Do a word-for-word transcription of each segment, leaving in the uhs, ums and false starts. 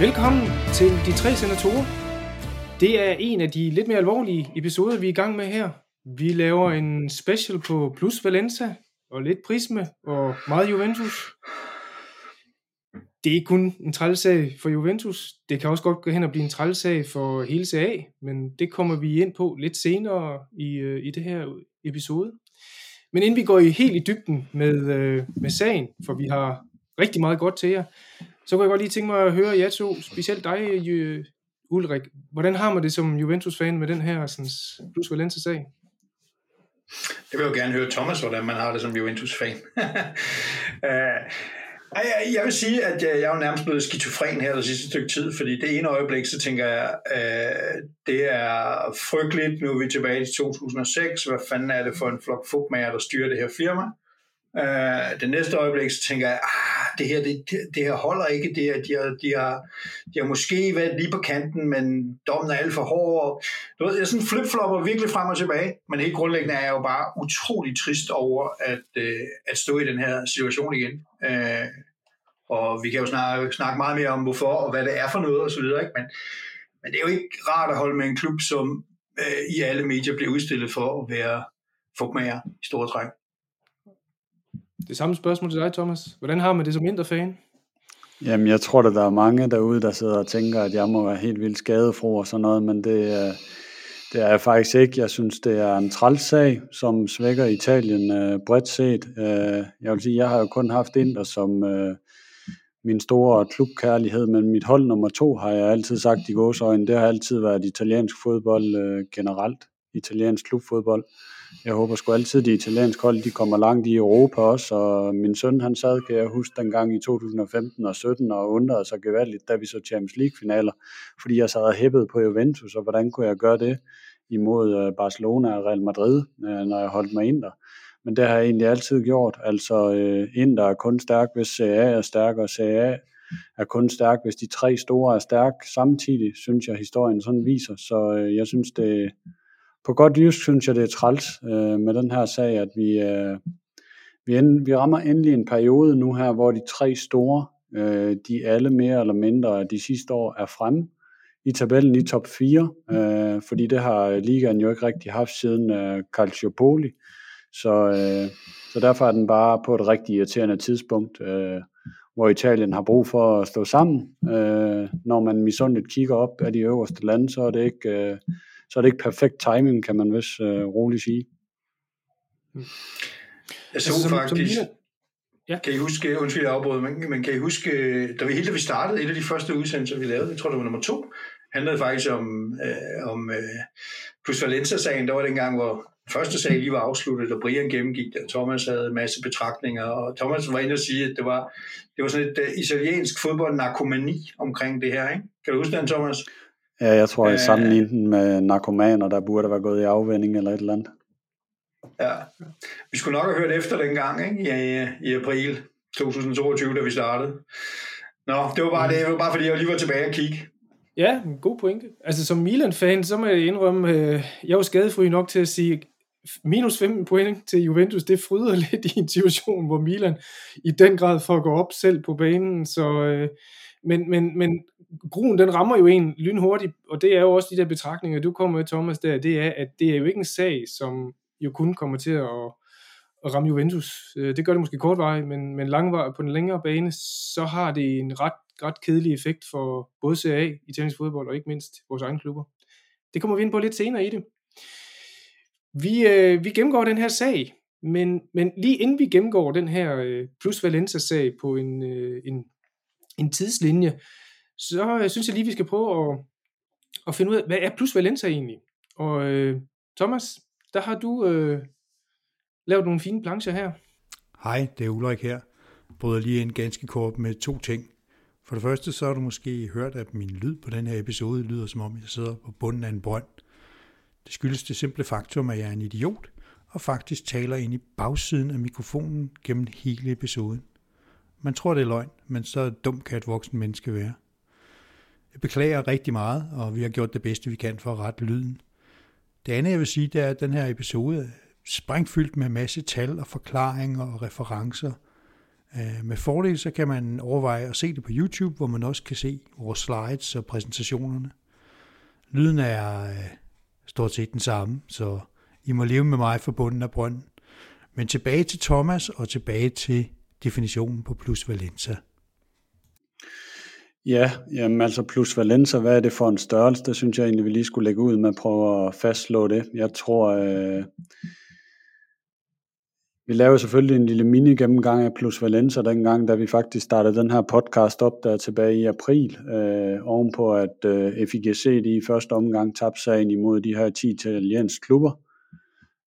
Velkommen til De Tre Senatorer. Det er en af de lidt mere alvorlige episoder, vi er i gang med her. Vi laver en special på Plusvalenze og lidt Prisma og meget Juventus. Det er ikke kun en trælsag for Juventus. Det kan også godt gå hen og blive en trælsag for hele Serie A, men det kommer vi ind på lidt senere i, i det her episode. Men inden vi går i helt i dybden med, med sagen, for vi har rigtig meget godt til jer, så kan jeg godt lige tænke mig at høre jer to, specielt dig, Ulrik. Hvordan har man det som Juventus-fan med den her Plusvalenze-sag? Jeg vil jo gerne høre Thomas, hvordan man har det som Juventus-fan. Jeg vil sige, at jeg er jo nærmest blevet skizofren her det sidste stykke tid, fordi det ene øjeblik, så tænker jeg, øh, det er frygteligt, nu er vi tilbage i to tusind og seks, hvad fanden er det for en flok fugtmager, der styrer det her firma? Øh, det næste øjeblik, så tænker jeg, ah, det her, det, det her holder ikke, det her, de, har, de, har, de har måske været lige på kanten, men dommen er alt for hård. Du ved, jeg er sådan flip-flopper virkelig frem og tilbage, men helt grundlæggende er jeg jo bare utrolig trist over at, øh, at stå i den her situation igen. Øh, og vi kan jo snakke, snakke meget mere om hvorfor og hvad det er for noget og så videre, ikke? Men, men det er jo ikke rart at holde med en klub, som øh, i alle medier bliver udstillet for at være fugtmager i store træk. Det samme spørgsmål til dig, Thomas. Hvordan har man det som Inter-fan? Jamen, jeg tror, at der er mange derude, der sidder og tænker, at jeg må være helt vildt skadefro og sådan noget, men det, det er jeg faktisk ikke. Jeg synes, det er en trælsag, som svækker Italien øh, bredt set. Øh, jeg vil sige, jeg har jo kun haft Inter som øh, min store klubkærlighed, men mit hold nummer to har jeg altid sagt i gåseøjne. Det har altid været italiensk fodbold øh, generelt, italiensk klubfodbold. Jeg håber sgu altid, de italienske hold, de kommer langt i Europa også, og min søn, han sad, kan jeg huske, dengang i to tusind og femten og sytten og undrede sig gevaldigt, da vi så Champions League-finaler, fordi jeg sad og hæppede på Juventus, og hvordan kunne jeg gøre det imod Barcelona og Real Madrid, når jeg holdt mig Inter. Men det har jeg egentlig altid gjort, altså Inter er kun stærk, hvis Serie A er stærk, og Serie A er kun stærk, hvis de tre store er stærk samtidig, synes jeg, historien sådan viser, så jeg synes, det på godt jysk synes jeg, det er træls øh, med den her sag, at vi, øh, vi, end, vi rammer endelig en periode nu her, hvor de tre store, øh, de alle mere eller mindre de sidste år er fremme i tabellen i top fire, øh, fordi det har ligaen jo ikke rigtig haft siden øh, Calciopoli, så, øh, så derfor er den bare på et rigtig irriterende tidspunkt, øh, hvor Italien har brug for at stå sammen. Øh, når man misundeligt kigger op af de øverste lande, så er det ikke... Øh, så er det ikke perfekt timing, kan man vist øh, roligt sige. Jeg så altså, som, faktisk, som ja. Kan I huske, undskyld jeg afbrød, men, men kan I huske, da vi hele vi startede, et af de første udsendelser, vi lavede, jeg tror det var nummer to, handlede faktisk om, øh, om øh, Plusvalenze-sagen, der var dengang, hvor første sag lige var afsluttet, og Brian gennemgik det, og Thomas havde en masse betragtninger, og Thomas var inde og sige, at det var, det var sådan et uh, italiensk fodboldnarkomani omkring det her, ikke? Kan du huske den, Thomas? Ja, jeg tror, jeg sammenlignede den med narkomaner, der burde være gået i afvinding eller et eller andet. Ja, vi skulle nok have hørt efter dengang, ikke? Ja, i april to tusind og toogtyve, da vi startede. Nå, det var bare det. Det var bare, fordi jeg lige var tilbage og kigge. Ja, en god pointe. Altså, som Milan-fan, så må jeg indrømme, jeg var skadefri nok til at sige, minus femten point til Juventus, det fryder lidt i en situation, hvor Milan i den grad får gå op selv på banen, så... Men, men, men gruen, den rammer jo en lynhurtigt, og det er jo også de der betragtninger, du kommer med, Thomas, der, det er, at det er jo ikke en sag, som jo kun kommer til at, at ramme Juventus. Det gør det måske kortvarigt, men, men langvarigt på den længere bane, så har det en ret, ret kedelig effekt for både Serie A, italiensk fodbold og ikke mindst vores egne klubber. Det kommer vi ind på lidt senere i det. Vi, øh, vi gennemgår den her sag, men, men lige inden vi gennemgår den her øh, Plusvalenze-sag på en, øh, en en tidslinje, så øh, synes jeg lige, vi skal prøve at, at finde ud af, hvad er Plusvalenze egentlig? Og øh, Thomas, der har du øh, lavet nogle fine plancher her. Hej, det er Ulrik her. Jeg bryder lige en ganske kort med to ting. For det første, så har du måske hørt, at min lyd på den her episode lyder, som om jeg sidder på bunden af en brønd. Det skyldes det simple faktum, at jeg er en idiot, og faktisk taler ind i bagsiden af mikrofonen gennem hele episoden. Man tror, det er løgn, men så dumt kan et voksen menneske være. Jeg beklager rigtig meget, og vi har gjort det bedste, vi kan for at rette lyden. Det andet, jeg vil sige, det er, at den her episode er sprængfyldt med masse tal og forklaringer og referencer. Med fordel så kan man overveje at se det på YouTube, hvor man også kan se vores slides og præsentationerne. Lyden er stort set den samme, så I må leve med mig for bunden af brønden. Men tilbage til Thomas og tilbage til definitionen på plusvalenza. Ja, jamen altså plusvalenza, hvad er det for en størrelse? Det synes jeg egentlig, vi lige skulle lægge ud med at prøve at fastslå det. Jeg tror, øh, vi lavede selvfølgelig en lille mini gennemgang af plusvalenza dengang, da vi faktisk startede den her podcast op, der tilbage i april, øh, ovenpå at øh, F I G C de i første omgang tabte sagen imod de her ti italienske klubber.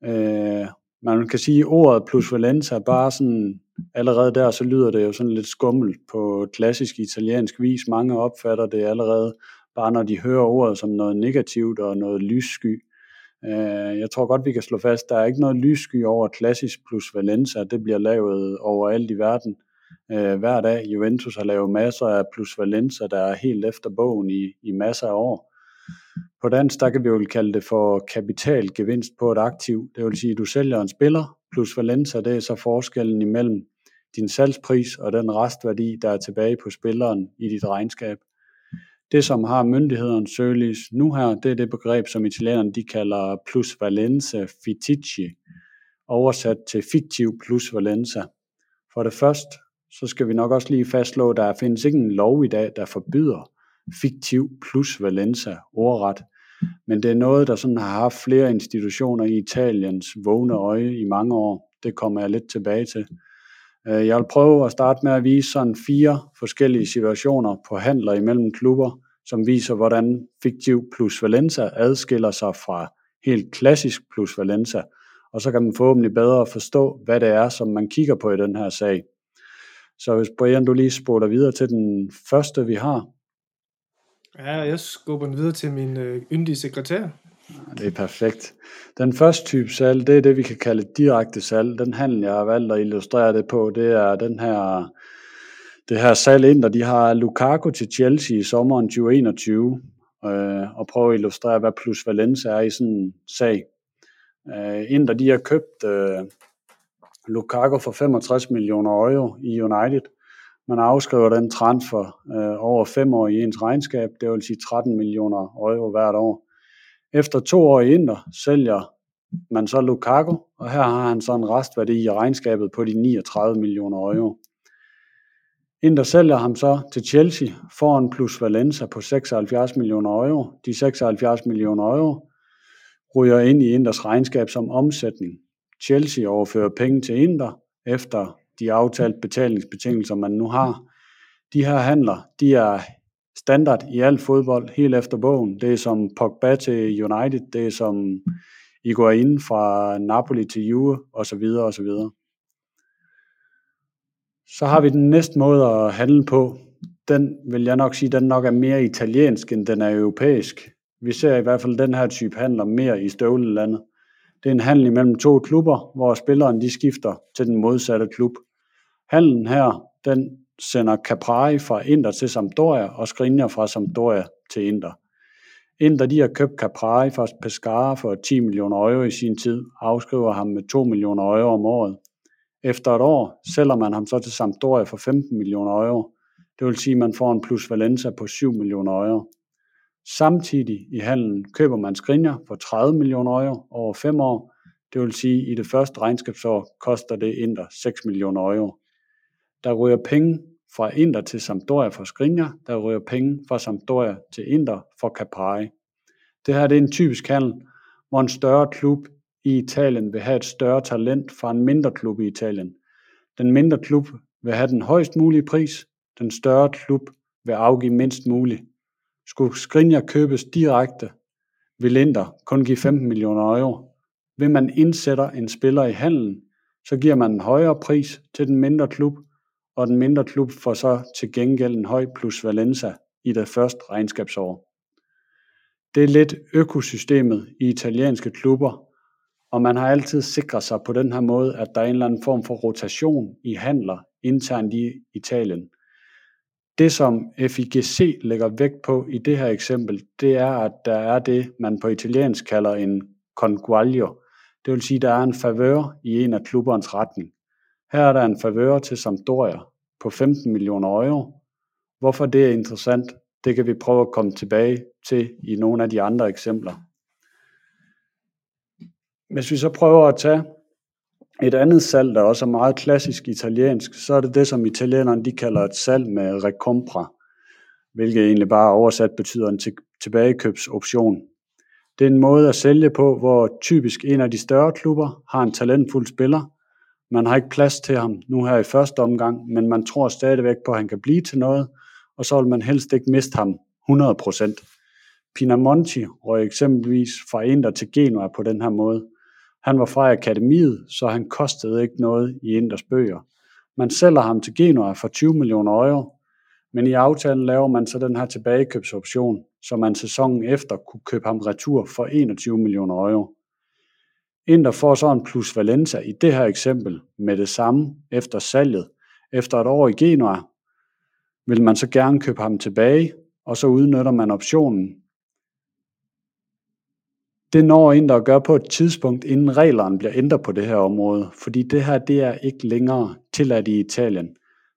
Øh, man kan sige, at ordet plusvalenza bare sådan... Allerede der, så lyder det jo sådan lidt skummelt på klassisk italiensk vis. Mange opfatter det allerede, bare når de hører ordet, som noget negativt og noget lyssky. Jeg tror godt, vi kan slå fast, der er ikke noget lyssky over klassisk plusvalenza. Det bliver lavet overalt i verden. Hver dag, Juventus har lavet masser af plusvalenza, der er helt efter bogen i, i masser af år. På dansk, der kan vi jo kalde det for kapitalgevinst på et aktiv. Det vil sige, at du sælger en spiller. Plusvalenza, det er så forskellen imellem din salgspris og den restværdi, der er tilbage på spilleren i dit regnskab. Det, som har myndighedernes søgelys nu her, det er det begreb, som italienerne de kalder plusvalenze fittizie, oversat til fiktiv plusvalenza. For det første, så skal vi nok også lige fastslå, at der findes ikke en lov i dag, der forbyder fiktiv plusvalenza ordret. Men det er noget, der sådan har haft flere institutioner i Italiens vågne øje i mange år. Det kommer jeg lidt tilbage til. Jeg vil prøve at starte med at vise sådan fire forskellige situationer på handler imellem klubber, som viser, hvordan fiktiv plusvalenza adskiller sig fra helt klassisk plusvalenza. Og så kan man forhåbentlig bedre forstå, hvad det er, som man kigger på i den her sag. Så hvis Brian, du lige spoler videre til den første, vi har. Ja, jeg skubber den videre til min øh, yndige sekretær. Det er perfekt. Den første type salg, det er det, vi kan kalde direkte salg. Den handel, jeg har valgt at illustrere det på, det er den her, det her salg Inter. De har Lukaku til Chelsea i sommeren tyve enogtyve, øh, og prøve at illustrere, hvad plusvalenza er i sådan en sag. Øh, Inter, de har købt øh, Lukaku for femogtres millioner euro i United. Man afskriver den transfer øh, over fem år i ens regnskab, det vil sige tretten millioner euro hvert år. Efter to år i Inter sælger man så Lukaku, og her har han så en restværdi i regnskabet på de niogtredive millioner euro. Inter sælger ham så til Chelsea for en plusvalenza på seksoghalvfjerds millioner euro. De seksoghalvfjerds millioner euro ryger ind i Inters regnskab som omsætning. Chelsea overfører penge til Inter efter de aftalte betalingsbetingelser, man nu har. De her handler, de er standard i al fodbold, helt efter bogen. Det er som Pogba til United, det er som Higuaín fra Napoli til Juve, osv. osv. Så har vi den næste måde at handle på. Den vil jeg nok sige, den nok er mere italiensk, end den er europæisk. Vi ser i hvert fald den her type handler mere i støvlelandet. Det er en handel imellem to klubber, hvor spilleren de skifter til den modsatte klub. Handlen her, den sender Caprari fra Inter til Sampdoria og Skriniar fra Sampdoria til Inter. Inter de har købt Caprari fra Pescara for ti millioner euro i sin tid, afskriver ham med to millioner euro om året. Efter et år sælger man ham så til Sampdoria for femten millioner euro. Det vil sige, at man får en plusvalenza på syv millioner euro. Samtidig i handelen køber man Skriniar for tredive millioner euro over fem år. Det vil sige, at i det første regnskabsår koster det Inter seks millioner euro. Der ryger penge fra Inter til Sampdoria for Skriniar. Der ryger penge fra Sampdoria til Inter for Caprari. Det her det er en typisk handel, hvor en større klub i Italien vil have et større talent fra en mindre klub i Italien. Den mindre klub vil have den højst mulige pris. Den større klub vil afgive mindst muligt. Skulle Skriniar købes direkte, vil Inter kun give femten millioner euro. Hvis man indsætter en spiller i handelen, så giver man en højere pris til den mindre klub, og den mindre klub får så til gengæld en høj plusvalenza i det første regnskabsår. Det er lidt økosystemet i italienske klubber, og man har altid sikret sig på den her måde, at der er en eller anden form for rotation i handler internt i Italien. Det, som F I G C lægger vægt på i det her eksempel, det er, at der er det, man på italiensk kalder en conguaglio. Det vil sige, at der er en favør i en af klubbernes retning. Her er der en favør til Sampdoria på femten millioner euro. Hvorfor det er interessant, det kan vi prøve at komme tilbage til i nogle af de andre eksempler. Hvis vi så prøver at tage et andet salg, der også er meget klassisk italiensk, så er det det, som italienerne de kalder et salg med recompra, hvilket egentlig bare oversat betyder en tilbagekøbsoption. Det er en måde at sælge på, hvor typisk en af de større klubber har en talentfuld spiller. Man har ikke plads til ham nu her i første omgang, men man tror stadigvæk på, at han kan blive til noget, og så vil man helst ikke miste ham hundrede procent. Pinamonti røg eksempelvis fra Inter til Genoa på den her måde. Han var fra akademiet, så han kostede ikke noget i Inters bøger. Man sælger ham til Genoa for tyve millioner euro, men i aftalen laver man så den her tilbagekøbsoption, så man sæsonen efter kunne købe ham retur for enogtyve millioner euro. Inter får så en plusvalenza i det her eksempel med det samme efter salget. Efter et år i Genoa vil man så gerne købe ham tilbage, og så udnytter man optionen. Det når Inter at gøre på et tidspunkt, inden reglerne bliver ændret på det her område, fordi det her det er ikke længere tilladt i Italien.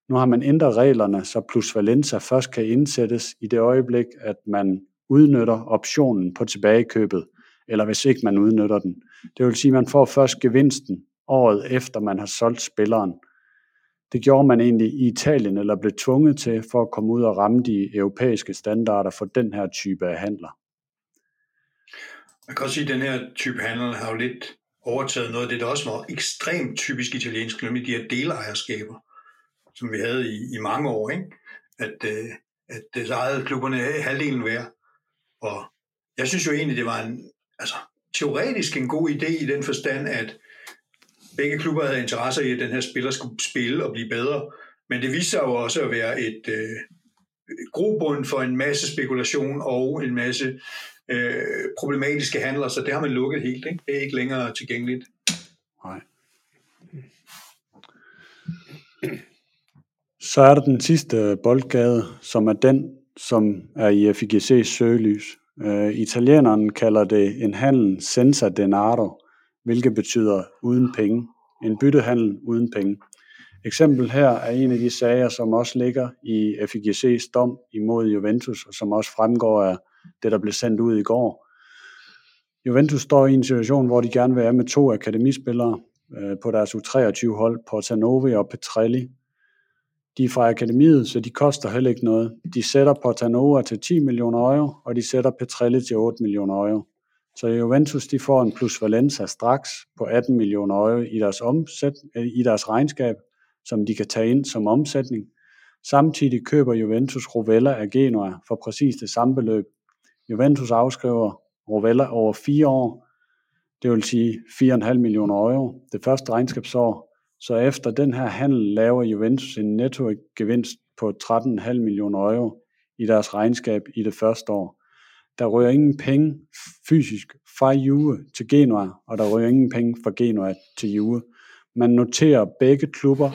Nu har man ændret reglerne, så plusvalenza først kan indsættes i det øjeblik, at man udnytter optionen på tilbagekøbet, eller hvis ikke man udnytter den. Det vil sige, at man får først gevinsten året efter, man har solgt spilleren. Det gjorde man egentlig i Italien, eller blev tvunget til for at komme ud og ramme de europæiske standarder for den her type af handler. Man kan også sige, at den her type handler har jo lidt overtaget noget af det, der også var ekstremt typisk italiensk, nemlig de her delejerskaber, som vi havde i, i mange år, ikke? At, at så ejede klubberne halvdelen hver. Og jeg synes jo egentlig, det var en, altså, teoretisk en god idé i den forstand, at begge klubber havde interesse i, at den her spiller skulle spille og blive bedre. Men det viste sig jo også at være et, øh, et grobund for en masse spekulation og en masse øh, problematiske handler, så det har man lukket helt, ikke? Det er ikke længere tilgængeligt. Nej. Så er der den sidste boldgade, som er den, som er i F I G C's søgelys. Øh, italienerne kalder det en handel senza denaro, hvilket betyder uden penge. En byttehandel uden penge. Eksempel her er en af de sager, som også ligger i F I G C's dom imod Juventus, og som også fremgår af det, der blev sendt ud i går. Juventus står i en situation, hvor de gerne vil være med to akademispillere øh, på deres U treogtyve-hold, Portanovi og Petrelli. De er fra akademiet, så de koster heller ikke noget. De sætter Portanova til ti millioner euro, og de sætter Petrelli til otte millioner euro. Så Juventus de får en plusvalenza straks på atten millioner euro i deres, omsæt, i deres regnskab, som de kan tage ind som omsætning. Samtidig køber Juventus Rovella af Genoa for præcis det samme beløb. Juventus afskriver Rovella over fire år, det vil sige fire komma fem millioner euro, det første regnskabsår. Så efter den her handel laver Juventus en nettogevinst på tretten komma fem millioner euro i deres regnskab i det første år. Der rører ingen penge fysisk fra Juve til Genoa, og der rører ingen penge fra Genoa til Juve. Man noterer begge klubber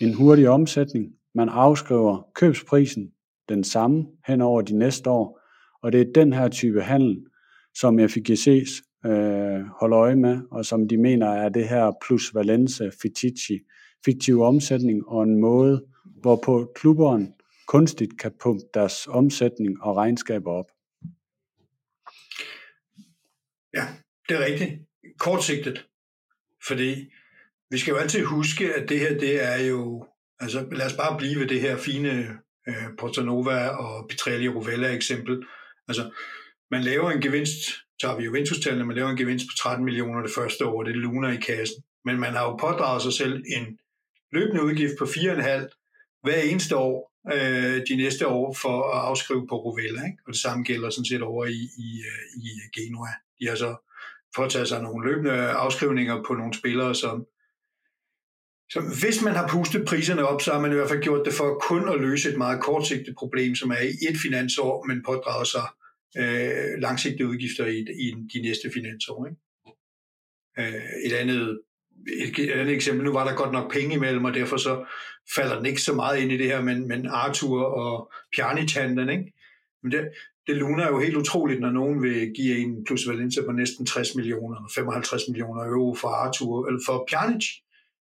en hurtig omsætning. Man afskriver købsprisen den samme hen over de næste år, og det er den her type handel, som F I G C's holde øje med, og som de mener er det her plusvalenze fittizie, fiktiv omsætning og en måde, hvorpå klubberen kunstigt kan pumpe deres omsætning og regnskaber op. Ja, det er rigtigt. Kortsigtet. Fordi vi skal jo altid huske, at det her, det er jo, altså lad os bare blive ved det her fine øh, Portanova og Petrelli Rovella eksempel. Altså, man laver en gevinst, så har vi Juventus-tallene, man laver en gevinst på tretten millioner det første år, det luner i kassen. Men man har jo pådraget sig selv en løbende udgift på fire komma fem hver eneste år, øh, de næste år, for at afskrive på Rovella, ikke? Og det samme gælder sådan set over i, i, i Genoa. De har så påtaget sig nogle løbende afskrivninger på nogle spillere, som, som hvis man har pustet priserne op, så har man i hvert fald gjort det for kun at løse et meget kortsigtet problem, som er i et finansår, men pådraget sig Øh, langsigtede udgifter i, i de næste finansår. Ikke? Øh, et, andet, et, et andet eksempel, nu var der godt nok penge imellem, og derfor så falder den ikke så meget ind i det her, men, men Arthur og Pjanic-handlen, ikke? Men det, det luner jo helt utroligt, når nogen vil give en plusvalenza på næsten tres millioner, femoghalvtreds millioner euro for Arthur, eller for Pjanic,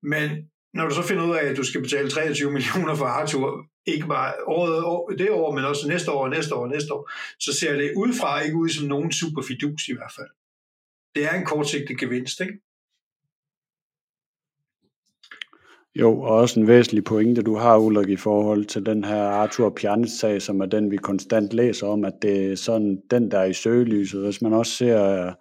men Når du så finder ud af, at du skal betale treogtyve millioner for Arthur, ikke bare året, år, det år, men også næste år, næste år, næste år, så ser det udefra ikke ud som nogen superfidus i hvert fald. Det er en kortsigtet gevinst, ikke? Jo, og også en væsentlig pointe, du har, Ulrik, i forhold til den her Arthur Pjanic-sag, som er den, vi konstant læser om, at det er sådan den, der er i søgelyset. Hvis man også ser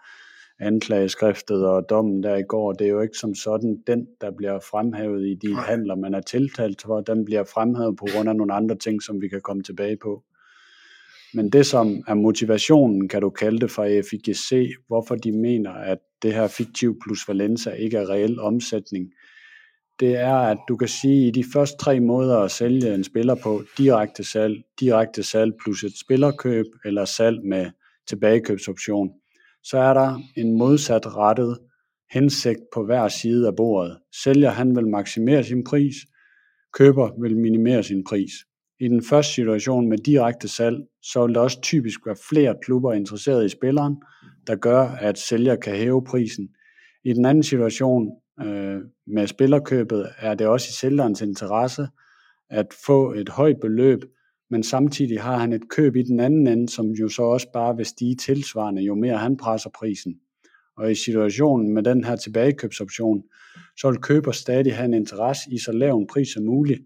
anklageskriftet og dommen der i går, det er jo ikke som sådan den, der bliver fremhævet i de handler, man er tiltalt for. Den bliver fremhævet på grund af nogle andre ting, som vi kan komme tilbage på. Men det, som er motivationen, kan du kalde det, fra F I G C, hvorfor de mener, at det her fiktiv plusvalenza ikke er reel omsætning, det er, at du kan sige, at i de første tre måder at sælge en spiller på, direkte salg, direkte salg plus et spillerkøb, eller salg med tilbagekøbsoption, så er der en modsatrettet hensigt på hver side af bordet. Sælger, han vil maksimere sin pris, køber vil minimere sin pris. I den første situation med direkte salg, så vil der også typisk være flere klubber interesseret i spilleren, der gør, at sælger kan hæve prisen. I den anden situation øh, med spillerkøbet er det også i sælgerens interesse at få et højt beløb, men samtidig har han et køb i den anden ende, som jo så også bare vil stige tilsvarende, jo mere han presser prisen. Og i situationen med den her tilbagekøbsoption, så vil køber stadig have en interesse i så lav en pris som muligt,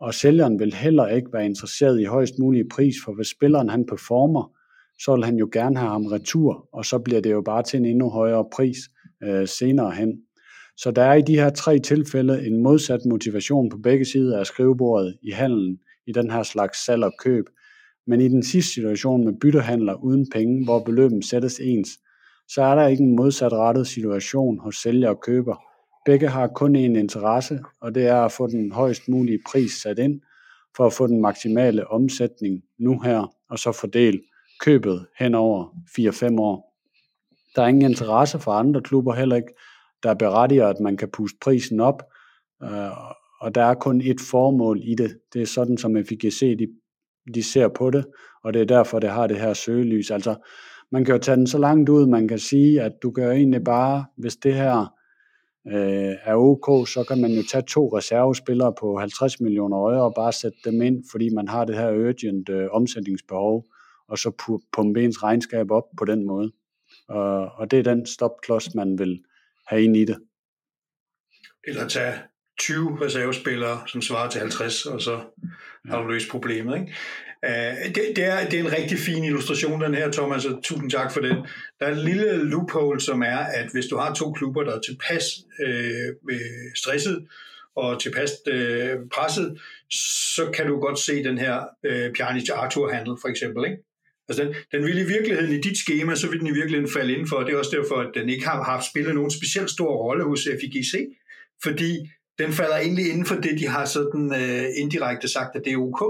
og sælgeren vil heller ikke være interesseret i højst mulig pris, for hvis spilleren han performer, så vil han jo gerne have ham retur, og så bliver det jo bare til en endnu højere pris øh, senere hen. Så der er i de her tre tilfælde en modsat motivation på begge sider af skrivebordet i handelen, i den her slags salg og køb. Men i den sidste situation med byttehandler uden penge, hvor beløben sættes ens, så er der ikke en modsatrettet situation hos sælger og køber. Begge har kun en interesse, og det er at få den højst mulige pris sat ind, for at få den maksimale omsætning nu her, og så fordele købet hen over fire til fem år. Der er ingen interesse for andre klubber heller ikke, der berettiger, at man kan puste prisen op, øh, og der er kun et formål i det. Det er sådan, som F I G C de, de ser på det, og det er derfor, det har det her søgelys. Altså, man kan jo tage den så langt ud, man kan sige, at du gør egentlig bare, hvis det her øh, er ok, så kan man jo tage to reservespillere på halvtreds millioner euro og bare sætte dem ind, fordi man har det her urgent øh, omsætningsbehov, og så pu- pumpe ens regnskab op på den måde. Og, og det er den stopklods, man vil have ind i det. Eller tage tyve reservespillere, som svarer til halvtreds, og så har du løst problemet, ikke? Uh, det, det, er, det er en rigtig fin illustration, den her, Thomas, og tusind tak for den. Der er en lille loophole, som er, at hvis du har to klubber, der er tilpas øh, stresset og tilpas øh, presset, så kan du godt se den her øh, Pjanic-Arthur-handel, for eksempel, ikke? Altså den, den vil i virkeligheden, i dit skema, så vil den i virkeligheden falde inden for, og det er også derfor, at den ikke har haft spillet nogen specielt stor rolle hos F I G C, fordi den falder egentlig inden for det, de har sådan uh, indirekte sagt, at det er ok.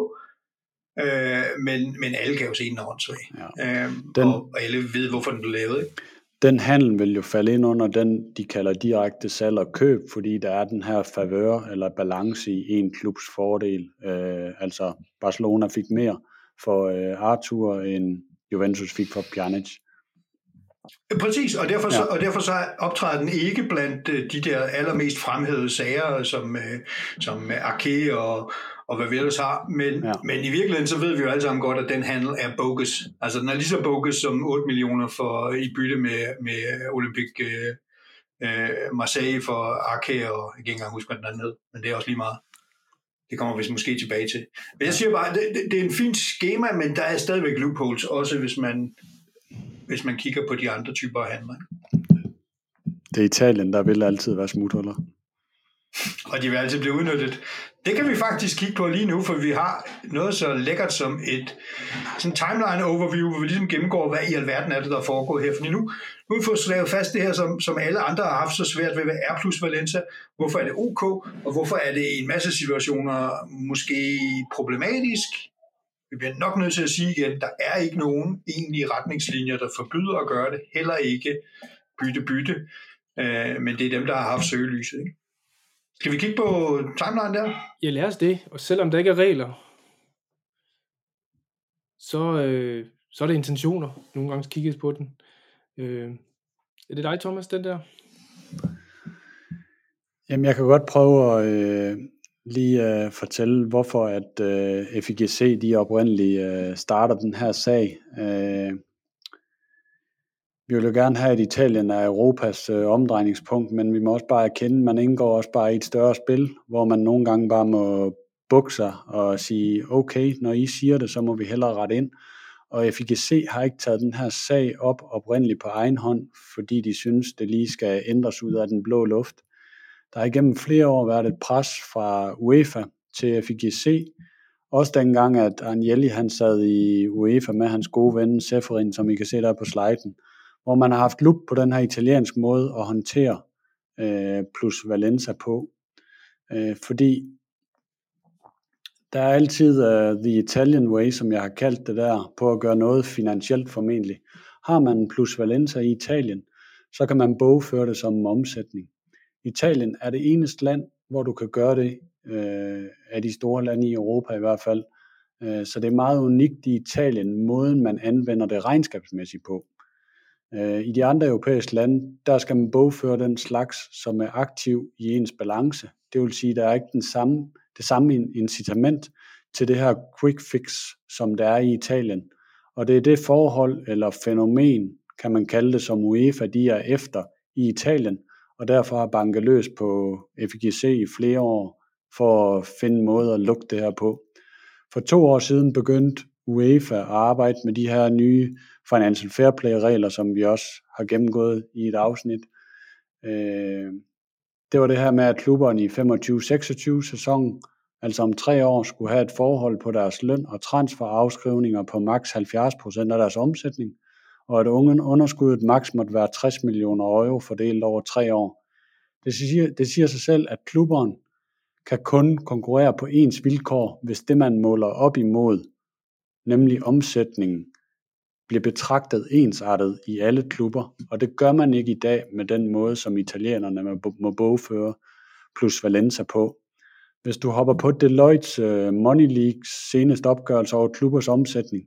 Uh, men, men alle kan jo se en ordentlig. Ja. Uh, den, og, og alle ved, hvorfor den blev lavet. Ikke? Den handel vil jo falde ind under den, de kalder direkte salg og køb, fordi der er den her favør eller balance i en klubs fordel. Uh, altså Barcelona fik mere for uh, Arthur, end Juventus fik for Pjanic. Præcis, og derfor, så, ja. og derfor så optræder den ikke blandt de der allermest fremhævede sager, som, som Arke og, og hvad vi ellers har, men, ja. men i virkeligheden så ved vi jo alle sammen godt, at den handel er bogus. Altså den er lige så bogus som otte millioner for, i bytte med, med Olympique øh, Marseille for Arke, og jeg kan ikke engang huske, hvad den anden hed, men det er også lige meget. Det kommer vi måske tilbage til. Men jeg siger bare, det, det, det er en fin skema, men der er stadigvæk loopholes, også hvis man... hvis man kigger på de andre typer af handler. Det er Italien, der vil altid være smuthuller. Og de vil altid blive udnyttet. Det kan vi faktisk kigge på lige nu, for vi har noget så lækkert som et sådan timeline overview, hvor vi ligesom gennemgår, hvad i alverden er det, der er foregået her. Fordi nu, nu har vi fået slaget fast det her, som, som alle andre har haft så svært ved, hvad er plusvalenza, hvorfor er det ok, og hvorfor er det i en masse situationer måske problematisk. Vi bliver nok nødt til at sige igen, at der er ikke nogen egentlige retningslinjer, der forbyder at gøre det. Heller ikke bytte-bytte. Øh, men det er dem, der har haft søgelyset. Ikke? Skal vi kigge på timeline der? Ja, lad os det. Og selvom der ikke er regler, så, øh, så er det intentioner. Nogle gange kigges på den. Øh, er det dig, Thomas, den der? Jamen, jeg kan godt prøve at øh, lige øh, fortælle, hvorfor at øh, F I G C de oprindeligt øh, starter den her sag. Øh, vi vil jo gerne have, at Italien er Europas øh, omdrejningspunkt, men vi må også bare erkende, man indgår også bare i et større spil, hvor man nogle gange bare må bukke sig og sige, okay, når I siger det, så må vi hellere rette ind. Og F I G C har ikke taget den her sag op oprindeligt på egen hånd, fordi de synes, det lige skal ændres ud af den blå luft. Der har igennem flere år været et pres fra UEFA til F I G C. Også dengang, at Agnelli han sad i UEFA med hans gode ven Seferin, som I kan se der på sliden, hvor man har haft lup på den her italienske måde at håndtere øh, plusvalenza på. Øh, fordi der er altid uh, the Italian way, som jeg har kaldt det der, på at gøre noget finansielt formentlig. Har man en plusvalenza i Italien, så kan man bogføre det som en omsætning. Italien er det eneste land, hvor du kan gøre det, øh, af de store lande i Europa i hvert fald. Øh, så det er meget unikt i Italien, måden man anvender det regnskabsmæssigt på. Øh, I de andre europæiske lande, der skal man bogføre den slags, som er aktiv i ens balance. Det vil sige, at der er ikke den samme, det samme incitament til det her quick fix, som der er i Italien. Og det er det forhold eller fænomen, kan man kalde det, som UEFA de er efter i Italien, og derfor har banket løs på F I G C i flere år for at finde en måde at lukke det her på. For to år siden begyndte UEFA at arbejde med de her nye financial fair play-regler, som vi også har gennemgået i et afsnit. Det var det her med, at klubberne i femogtyve seksogtyve sæsonen, altså om tre år, skulle have et forhold på deres løn og transferafskrivninger på maks halvfjerds procent af deres omsætning, og at unge underskuddet maks måtte være tres millioner euro fordelt over tre år. Det siger, det siger sig selv, at klubberne kan kun konkurrere på ens vilkår, hvis det, man måler op imod, nemlig omsætningen, bliver betragtet ensartet i alle klubber, og det gør man ikke i dag med den måde, som italienerne må bogføre plusvalenza på. Hvis du hopper på Deloitte's Money Leagues seneste opgørelse over klubbers omsætning,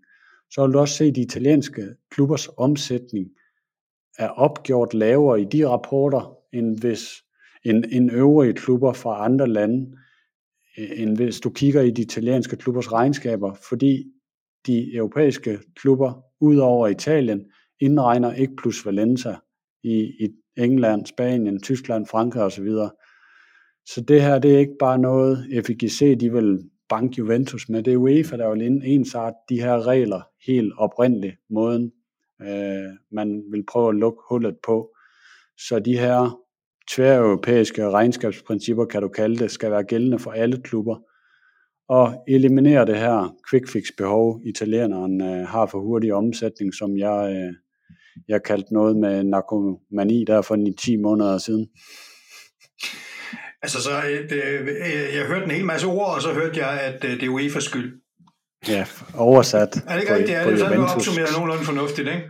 så vil du også se, at de italienske klubbers omsætning er opgjort lavere i de rapporter, end hvis end, end øvrige klubber fra andre lande, end hvis du kigger i de italienske klubbers regnskaber, fordi de europæiske klubber ud over Italien indregner ikke plusvalenza i, i England, Spanien, Tyskland, Frankrig osv. Så det her, det er ikke bare noget F I G C, de vil banke Juventus med. Det er UEFA, der vil ensarte de her regler helt oprindeligt, måden øh, man vil prøve at lukke hullet på. Så de her tværeuropæiske regnskabsprincipper, kan du kalde det, skal være gældende for alle klubber, og eliminere det her quick-fix-behov, italienerne øh, har for hurtig omsætning, som jeg, øh, jeg kaldte noget med narkomani der for ni til ti måneder siden. Altså, så, øh, jeg hørte en hel masse ord, og så hørte jeg, at øh, det er UEFA skyld. Ja, oversat. Er det ikke rigtigt? Er det sådan, du opsummerer nogenlunde fornuftigt, ikke?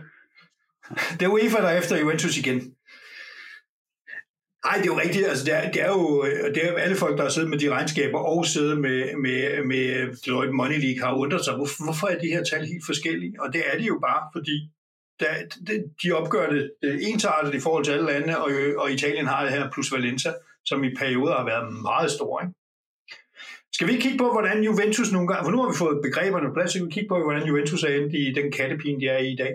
Det er UEFA, der er efter Juventus igen. Nej, det er jo rigtigt. Altså, det, er, det, er jo, det er jo alle folk, der har siddet med de regnskaber og siddet med, med, med Deloitte Money League, har undret sig, hvorfor, hvorfor er de her tal helt forskellige? Og det er de jo bare, fordi der, de opgør det ensartet i forhold til alle lande, og, og Italien har det her plusvalenza, som i perioder har været meget stor. Ikke? Skal vi kigge på, hvordan Juventus nogle gange, for nu har vi fået begreberne på plads, så kan vi kigge på, hvordan Juventus er endt i den kattepine, de er i i dag?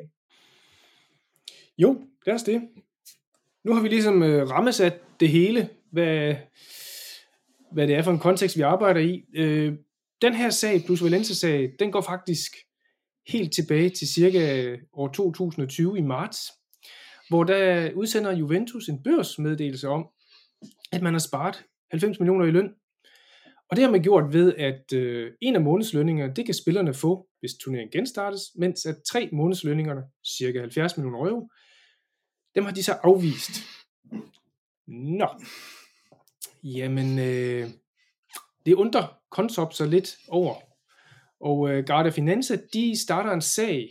Jo, det er det. Nu har vi ligesom øh, rammesat det hele, hvad, hvad det er for en kontekst, vi arbejder i. Øh, den her sag, plusvalenza-sag, den går faktisk helt tilbage til cirka år tyve tyve i marts, hvor der udsender Juventus en børsmeddelelse om, at man har sparet halvfems millioner i løn. Og det har man gjort ved, at øh, en af månedslønningerne, det kan spillerne få, hvis turneringen genstartes, mens at tre månedslønningerne, cirka halvfjerds millioner euro, dem har de så afvist. Nå. Jamen, øh, det undrer Consob så lidt over. Og øh, Guardia di Finanza, de starter en sag,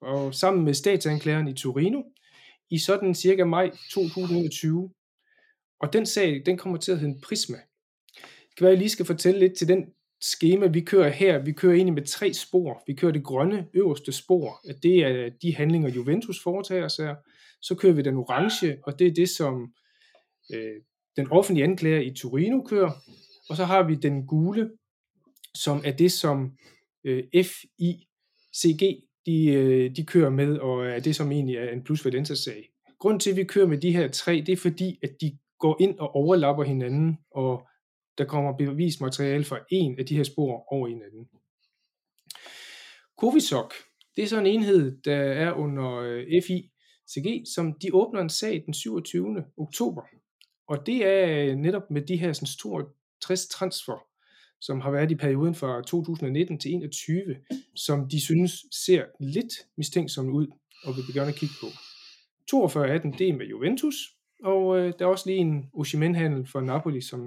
og sammen med statsanklageren i Torino, i sådan cirka maj tyve enogtyve. Og den sag, den kommer til at hedde Prisma. Det kan være, jeg lige skal fortælle lidt til den skema, vi kører her. Vi kører egentlig med tre spor. Vi kører det grønne øverste spor, at det er de handlinger, Juventus foretager sig. Så kører vi den orange, og det er det, som øh, den offentlige anklager i Torino kører, og så har vi den gule, som er det, som øh, F I C G de, øh, de kører med, og er det, som egentlig er en plusvalenza-sag. Grunden til, at vi kører med de her tre, det er fordi, at de går ind og overlapper hinanden, og der kommer bevismateriale fra en af de her spor over hinanden. Covisoc, det er så en enhed, der er under F I C G, som de åbner en sag den syvogtyvende oktober. Og det er netop med de her sådan, toogtres transfer, som har været i perioden fra to tusind nitten til enogtyve, som de synes ser lidt mistænksomme ud, og vil begynde at kigge på. toogfyrre atten, det er med Juventus, og øh, der er også lige en Osimhen-handel for Napoli, som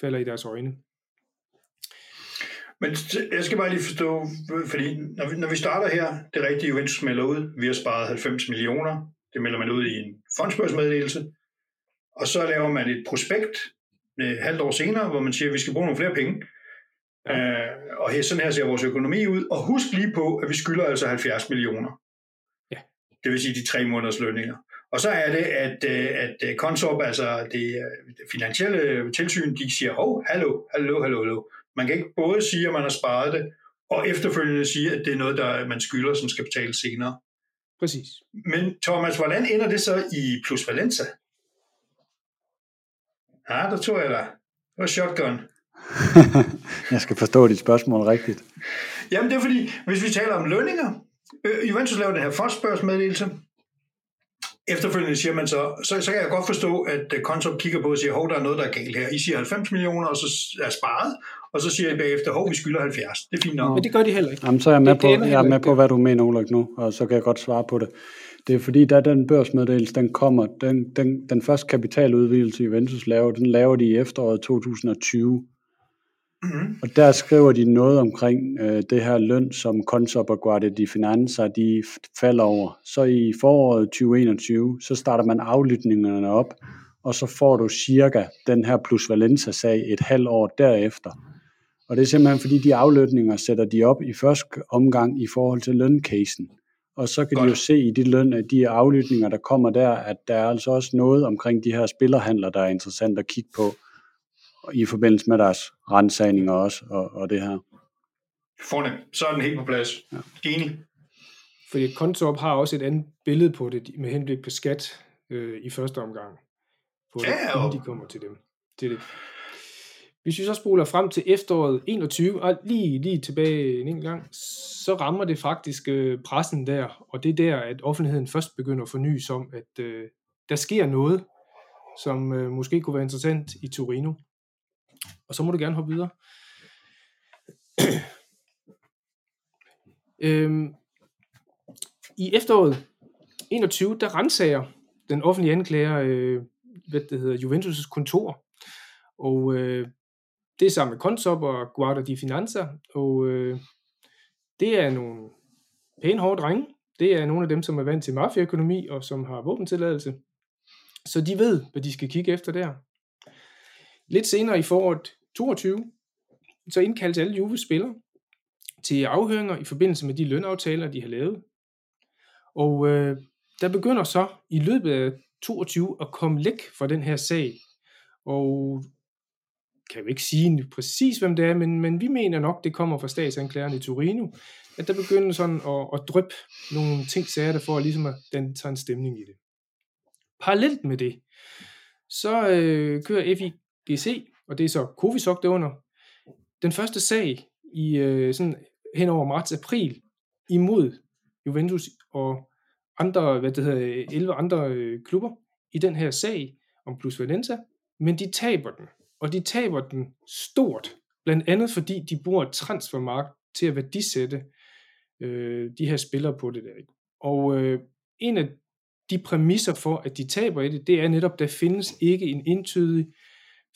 falder i deres øjne. Men jeg skal bare lige forstå, fordi når vi, når vi starter her, det rigtige Juventus melder ud, vi har sparet halvfems millioner, det melder man ud i en fondsbørsmeddelelse, og så laver man et prospekt et halvt år senere, hvor man siger, at vi skal bruge nogle flere penge, ja. øh, og her, sådan her ser vores økonomi ud, og husk lige på, at vi skylder altså halvfjerds millioner. Ja. Det vil sige de tre måneders lønninger. Og så er det, at, at Consob, altså det finansielle tilsyn, de siger, åh, oh, hallo, hallo, hallo, hallo. Man kan ikke både sige, at man har sparet det, og efterfølgende sige, at det er noget, der man skylder, som skal betales senere. Præcis. Men Thomas, hvordan ender det så i plusvalenza? Ja, der tror jeg da. Det var shotgun. Jeg skal forstå dit spørgsmål rigtigt. Jamen det er fordi, hvis vi taler om lønninger, øh, Juventus laver den her fondsbørsmeddelelse. Efterfølgende siger man så, så, så kan jeg godt forstå, at Consob kigger på og siger, hov, der er noget, der er galt her. I siger halvfems millioner, og så er sparet, og så siger I bagefter, hov, vi skylder halvfjerds. Det er fint nok. Men det gør de heller ikke. Jamen, så er jeg med, det, på, det jeg er med på, hvad du mener, Ulrik, nu, og så kan jeg godt svare på det. Det er fordi, da den børsmeddelelse, den kommer, den, den, den første kapitaludvidelse Juventus laver, den laver de i efteråret to tusind tyve. Mm-hmm. Og der skriver de noget omkring øh, det her løn, som Consob og Guardia di Finanza, de falder over. Så i foråret to tusind enogtyve, så starter man aflytningerne op, og så får du cirka den her plusvalenza-sag et halvt år derefter. Og det er simpelthen fordi, de aflytninger sætter de op i første omgang i forhold til løncasen. Og så kan Godt. De jo se i de løn, at de aflytninger, der kommer der, at der er altså også noget omkring de her spillerhandler, der er interessant at kigge på i forbindelse med deres ransagninger også, og, og det her. Fornemt. Så er den helt på plads. Ja. Enig. Fordi Consob har også et andet billede på det, med henblik på skat øh, i første omgang. På det, ja, og de kommer til dem. Til det. Hvis vi så spoler frem til efteråret enogtyve, og lige, lige tilbage en gang, så rammer det faktisk øh, pressen der, og det er der, at offentligheden først begynder at fornyes om, at øh, der sker noget, som øh, måske kunne være interessant i Torino. Og så må du gerne hoppe videre. øhm, I efteråret enogtyve, der rensager den offentlige anklager øh, hvad det hedder, Juventus' kontor. Og øh, det er sammen med Consob og Guardia di Finanza. Og øh, det er nogle pæne hårde drenge. Det er nogle af dem, som er vant til mafiaøkonomi og som har våbentilladelse. Så de ved, hvad de skal kigge efter der. Lidt senere i foråret toogtyve, så indkaldes alle Juves spillere til afhøringer i forbindelse med de lønaftaler, de har lavet. Og øh, der begynder så i løbet af toogtyve at komme læk fra den her sag. Og kan vi ikke sige præcis, hvem det er, men, men vi mener nok, det kommer fra statsanklagerne i Torino, at der begynder sådan at, at dryppe nogle ting, sager der for ligesom at den tager en stemning i det. Parallelt med det, så øh, kører F I G C, og det er så Covisoc derunder, den første sag i, øh, sådan, hen over marts-april imod Juventus og andre, hvad det hedder, elleve andre øh, klubber i den her sag om plusvalenza, men de taber den, og de taber den stort, blandt andet fordi de bruger et transfermarked til at værdisætte øh, de her spillere på det der. Ikke? Og øh, en af de præmisser for, at de taber i det, det er netop, der findes ikke en entydig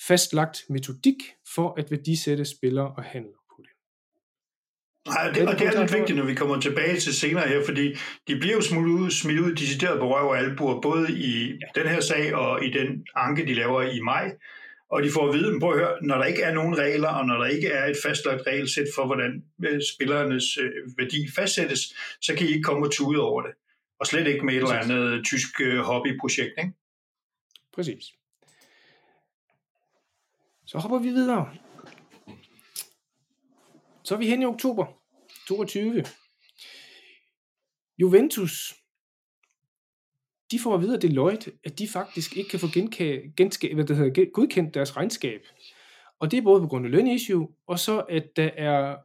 fastlagt metodik for at værdisætte spillere og handler på det. Nej, det, og det er lidt vigtigt, når vi kommer tilbage til senere her, fordi de bliver jo smidt ud, smidt ud decideret på røv og albuer, både i ja. Den her sag og i den anke, de laver i maj, og de får at vide, prøv at høre, når der ikke er nogen regler, og når der ikke er et fastlagt regelsæt for, hvordan spillernes værdi fastsættes, så kan I ikke komme og tude over det. Og slet ikke med et eller andet tysk hobbyprojekt, ikke? Præcis. Så hopper vi videre. Så er vi hen i oktober toogtyve. Juventus, de får at vide af Deloitte, at de faktisk ikke kan få genka- genska- hvad det hedder, godkendt deres regnskab. Og det er både på grund af lønissue, og så at der er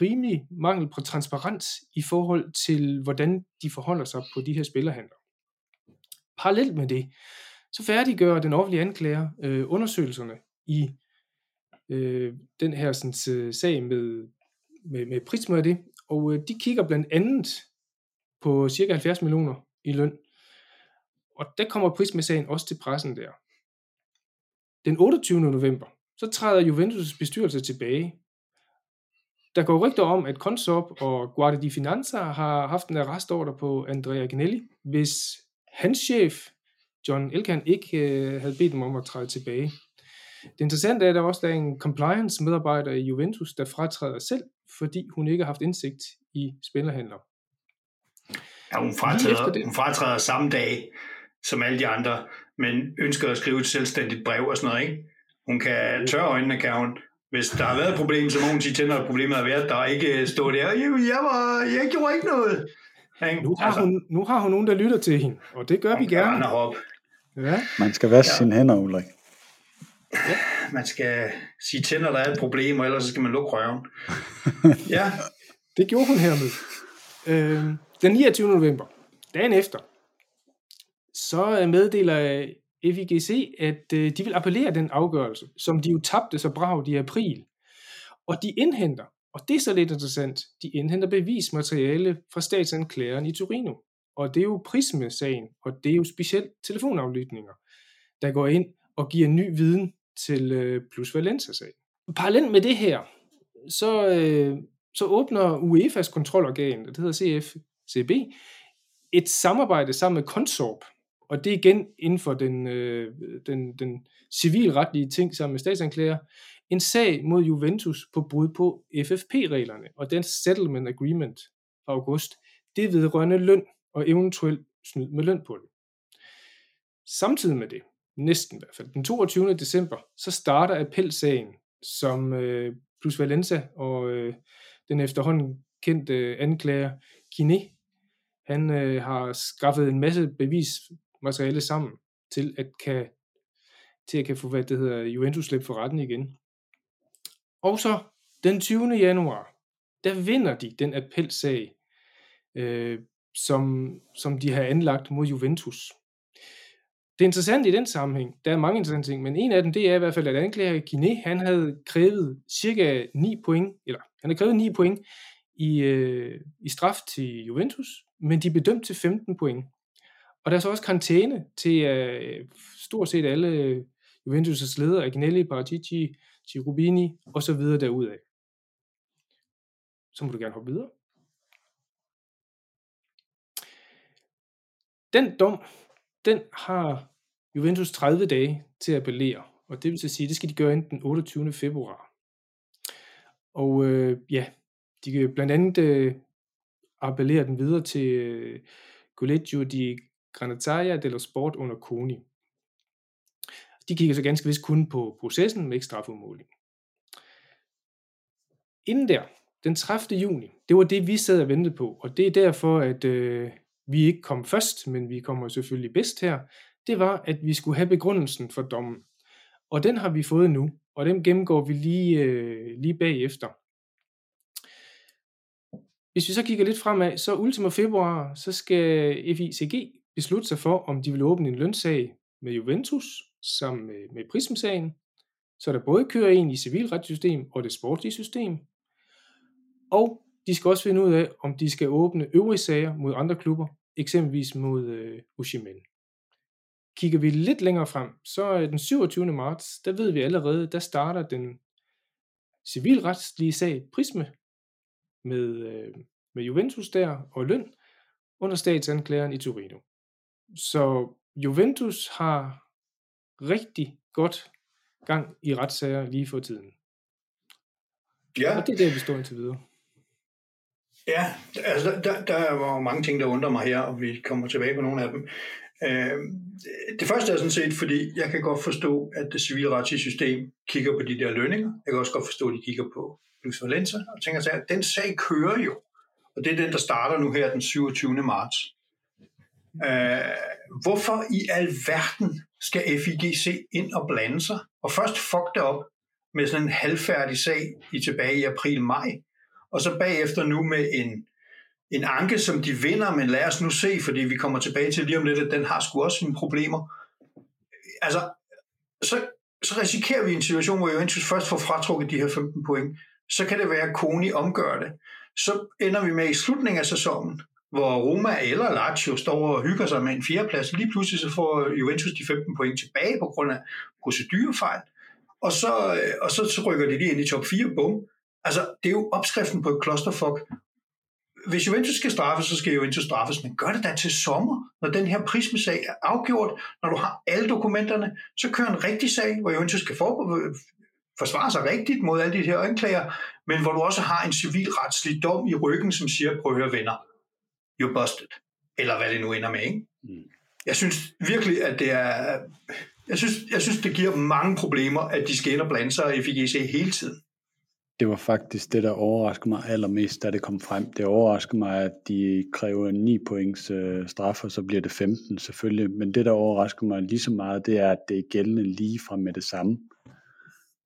rimelig mangel på transparens i forhold til, hvordan de forholder sig på de her spillerhandler. Parallelt med det, så færdiggør den offentlige anklager øh, undersøgelserne i øh, den her sådan, sag med, med, med Prisma og det, og øh, de kigger blandt andet på cirka halvfjerds millioner i løn. Og der kommer Prisma-sagen også til pressen der. Den otteogtyvende november, så træder Juventus' bestyrelse tilbage. Der går rygter om, at Consob og Guardia di Finanza har haft en arrestorder på Andrea Agnelli, hvis hans chef, John Elkann, ikke øh, havde bedt dem om at træde tilbage. Det interessante er, at der også er en compliance-medarbejder i Juventus, der fratræder selv, fordi hun ikke har haft indsigt i spillerhandler. Ja, hun fratræder, hun fratræder samme dag som alle de andre, men ønsker at skrive et selvstændigt brev og sådan noget, ikke? Hun kan tørre øjnene, kan hun. Hvis der har været et problem, så må hun sige til, når problemet har været, der er ikke stå der, jeg, var, jeg gjorde ikke noget. Ikke? Nu, har altså, hun, nu har hun nogen, der lytter til hende, og det gør vi gerne. Ja. Man skal vaske ja. sine hænder, Ulrik. Ja. Man skal sige til, når der er et problem, og ellers skal man lukke røven. Ja, det gjorde hun hermed. Øh, den niogtyvende november, dagen efter, så meddeler F I G C, at de vil appellere den afgørelse, som de jo tabte så bragt i april. Og de indhenter, og det er så lidt interessant, de indhenter bevismateriale fra statsanklageren i Torino. Og det er jo Prisma-sagen, og det er jo specielt telefonaflytninger, der går ind og giver ny viden til Plusvalenze-sagen. Parallelt med det her, så, så åbner U E F A's kontrolorgan, det hedder C F C B, et samarbejde sammen med Consob. Og det er igen inden for den, øh, den, den civilretlige ting sammen med statsanklager, en sag mod Juventus på brud på F F P-reglerne og den settlement agreement fra august, det vedrørende løn og eventuelt snyd med løn på det. Samtidig med det, næsten i hvert fald, den toogtyvende december, så starter appelsagen, som øh, Plusvalenze og øh, den efterhånden kendte øh, anklager Kiné, han øh, har skaffet en masse bevis materiale sammen, til at kan, til at kan få, hvad det hedder, Juventus slæb for retten igen. Og så, den tyvende januar, der vinder de den appelsag, øh, som, som de har anlagt mod Juventus. Det interessante i den sammenhæng, der er mange interessante ting, men en af dem, det er i hvert fald, at anklager Kiné, han havde krævet cirka ni point, eller han havde krævet ni point i, øh, i straf til Juventus, men de er bedømt til femten point. Og der er så også karantæne til øh, stort set alle øh, Juventus' ledere, Agnelli, Paratici, Cherubini og så videre derudad. Så må du gerne hoppe videre. Den dom, den har Juventus tredive dage til at appellere, og det vil så sige, det skal de gøre inden den otteogtyvende februar. Og øh, ja, de kan blandt andet øh, appellere den videre til øh, Collegio di Granataria dello Sport under CONI. De kigger så ganske vist kun på processen, med ikke strafudmåling. Inden der, den tredivte juni, det var det, vi sad og ventede på, og det er derfor, at øh, vi ikke kom først, men vi kommer selvfølgelig bedst her, det var, at vi skulle have begrundelsen for dommen. Og den har vi fået nu, og den gennemgår vi lige, øh, lige bagefter. Hvis vi så kigger lidt fremad, så ultimo februar, så skal F I G C beslutte sig for, om de vil åbne en lønsag med Juventus, sammen med, med Prism-sagen, så der både kører en i civilretssystem og det sportlige system, og de skal også finde ud af, om de skal åbne øvrige sager mod andre klubber, eksempelvis mod øh, Osimhen. Kigger vi lidt længere frem, så den syvogtyvende marts, der ved vi allerede, der starter den civilretslige sag Prisma, Med, øh, med Juventus der og løn under statsanklageren i Torino. Så Juventus har rigtig godt gang i retssager lige for tiden. Ja. Og det er der, vi står indtil videre. Ja, altså der, der var mange ting, der undrer mig her, og vi kommer tilbage på nogle af dem. Det første er sådan set, fordi jeg kan godt forstå, at det civilretlige system kigger på de der lønninger. Jeg kan også godt forstå, at de kigger på plusvalenze og tænker sig, at den sag kører jo. Og det er den, der starter nu her den syvogtyvende marts. Øh, hvorfor i alverden skal F I G C ind og blande sig? Og først fuck det op med sådan en halvfærdig sag i tilbage i april-maj. Og så bagefter nu med en En anke, som de vinder, men lad os nu se, fordi vi kommer tilbage til lige om lidt, at den har sgu også sine problemer. Altså, så, så risikerer vi en situation, hvor Juventus først får fratrukket de her femten point. Så kan det være, at CONI omgør det. Så ender vi med i slutningen af sæsonen, hvor Roma eller Lazio står og hygger sig med en fjerdeplads. Lige pludselig så får Juventus de femten point tilbage på grund af procedurefejl. Og så, og så, så rykker de lige ind i top fire, bum. Altså, det er jo opskriften på et clusterfuck. Hvis Juventus skal straffes, så skal Juventus straffes, men gør det da til sommer, når den her prismesag er afgjort, når du har alle dokumenterne, så kører en rigtig sag, hvor Juventus skal forsvare sig rigtigt mod alle de her anklager, men hvor du også har en civilretslig dom i ryggen, som siger, prøv at høre venner, you're busted, eller hvad det nu ender med, ikke? Mm. Jeg synes virkelig, at det er, jeg synes, jeg synes, det giver mange problemer, at de skal ind og blande sig i F I G C hele tiden. Det var faktisk det, der overraskede mig allermest, da det kom frem. Det overraskede mig, at de kræver ni points øh, straf, og så bliver det femten selvfølgelig. Men det, der overraskede mig lige så meget, det er, at det er gældende lige fra med det samme.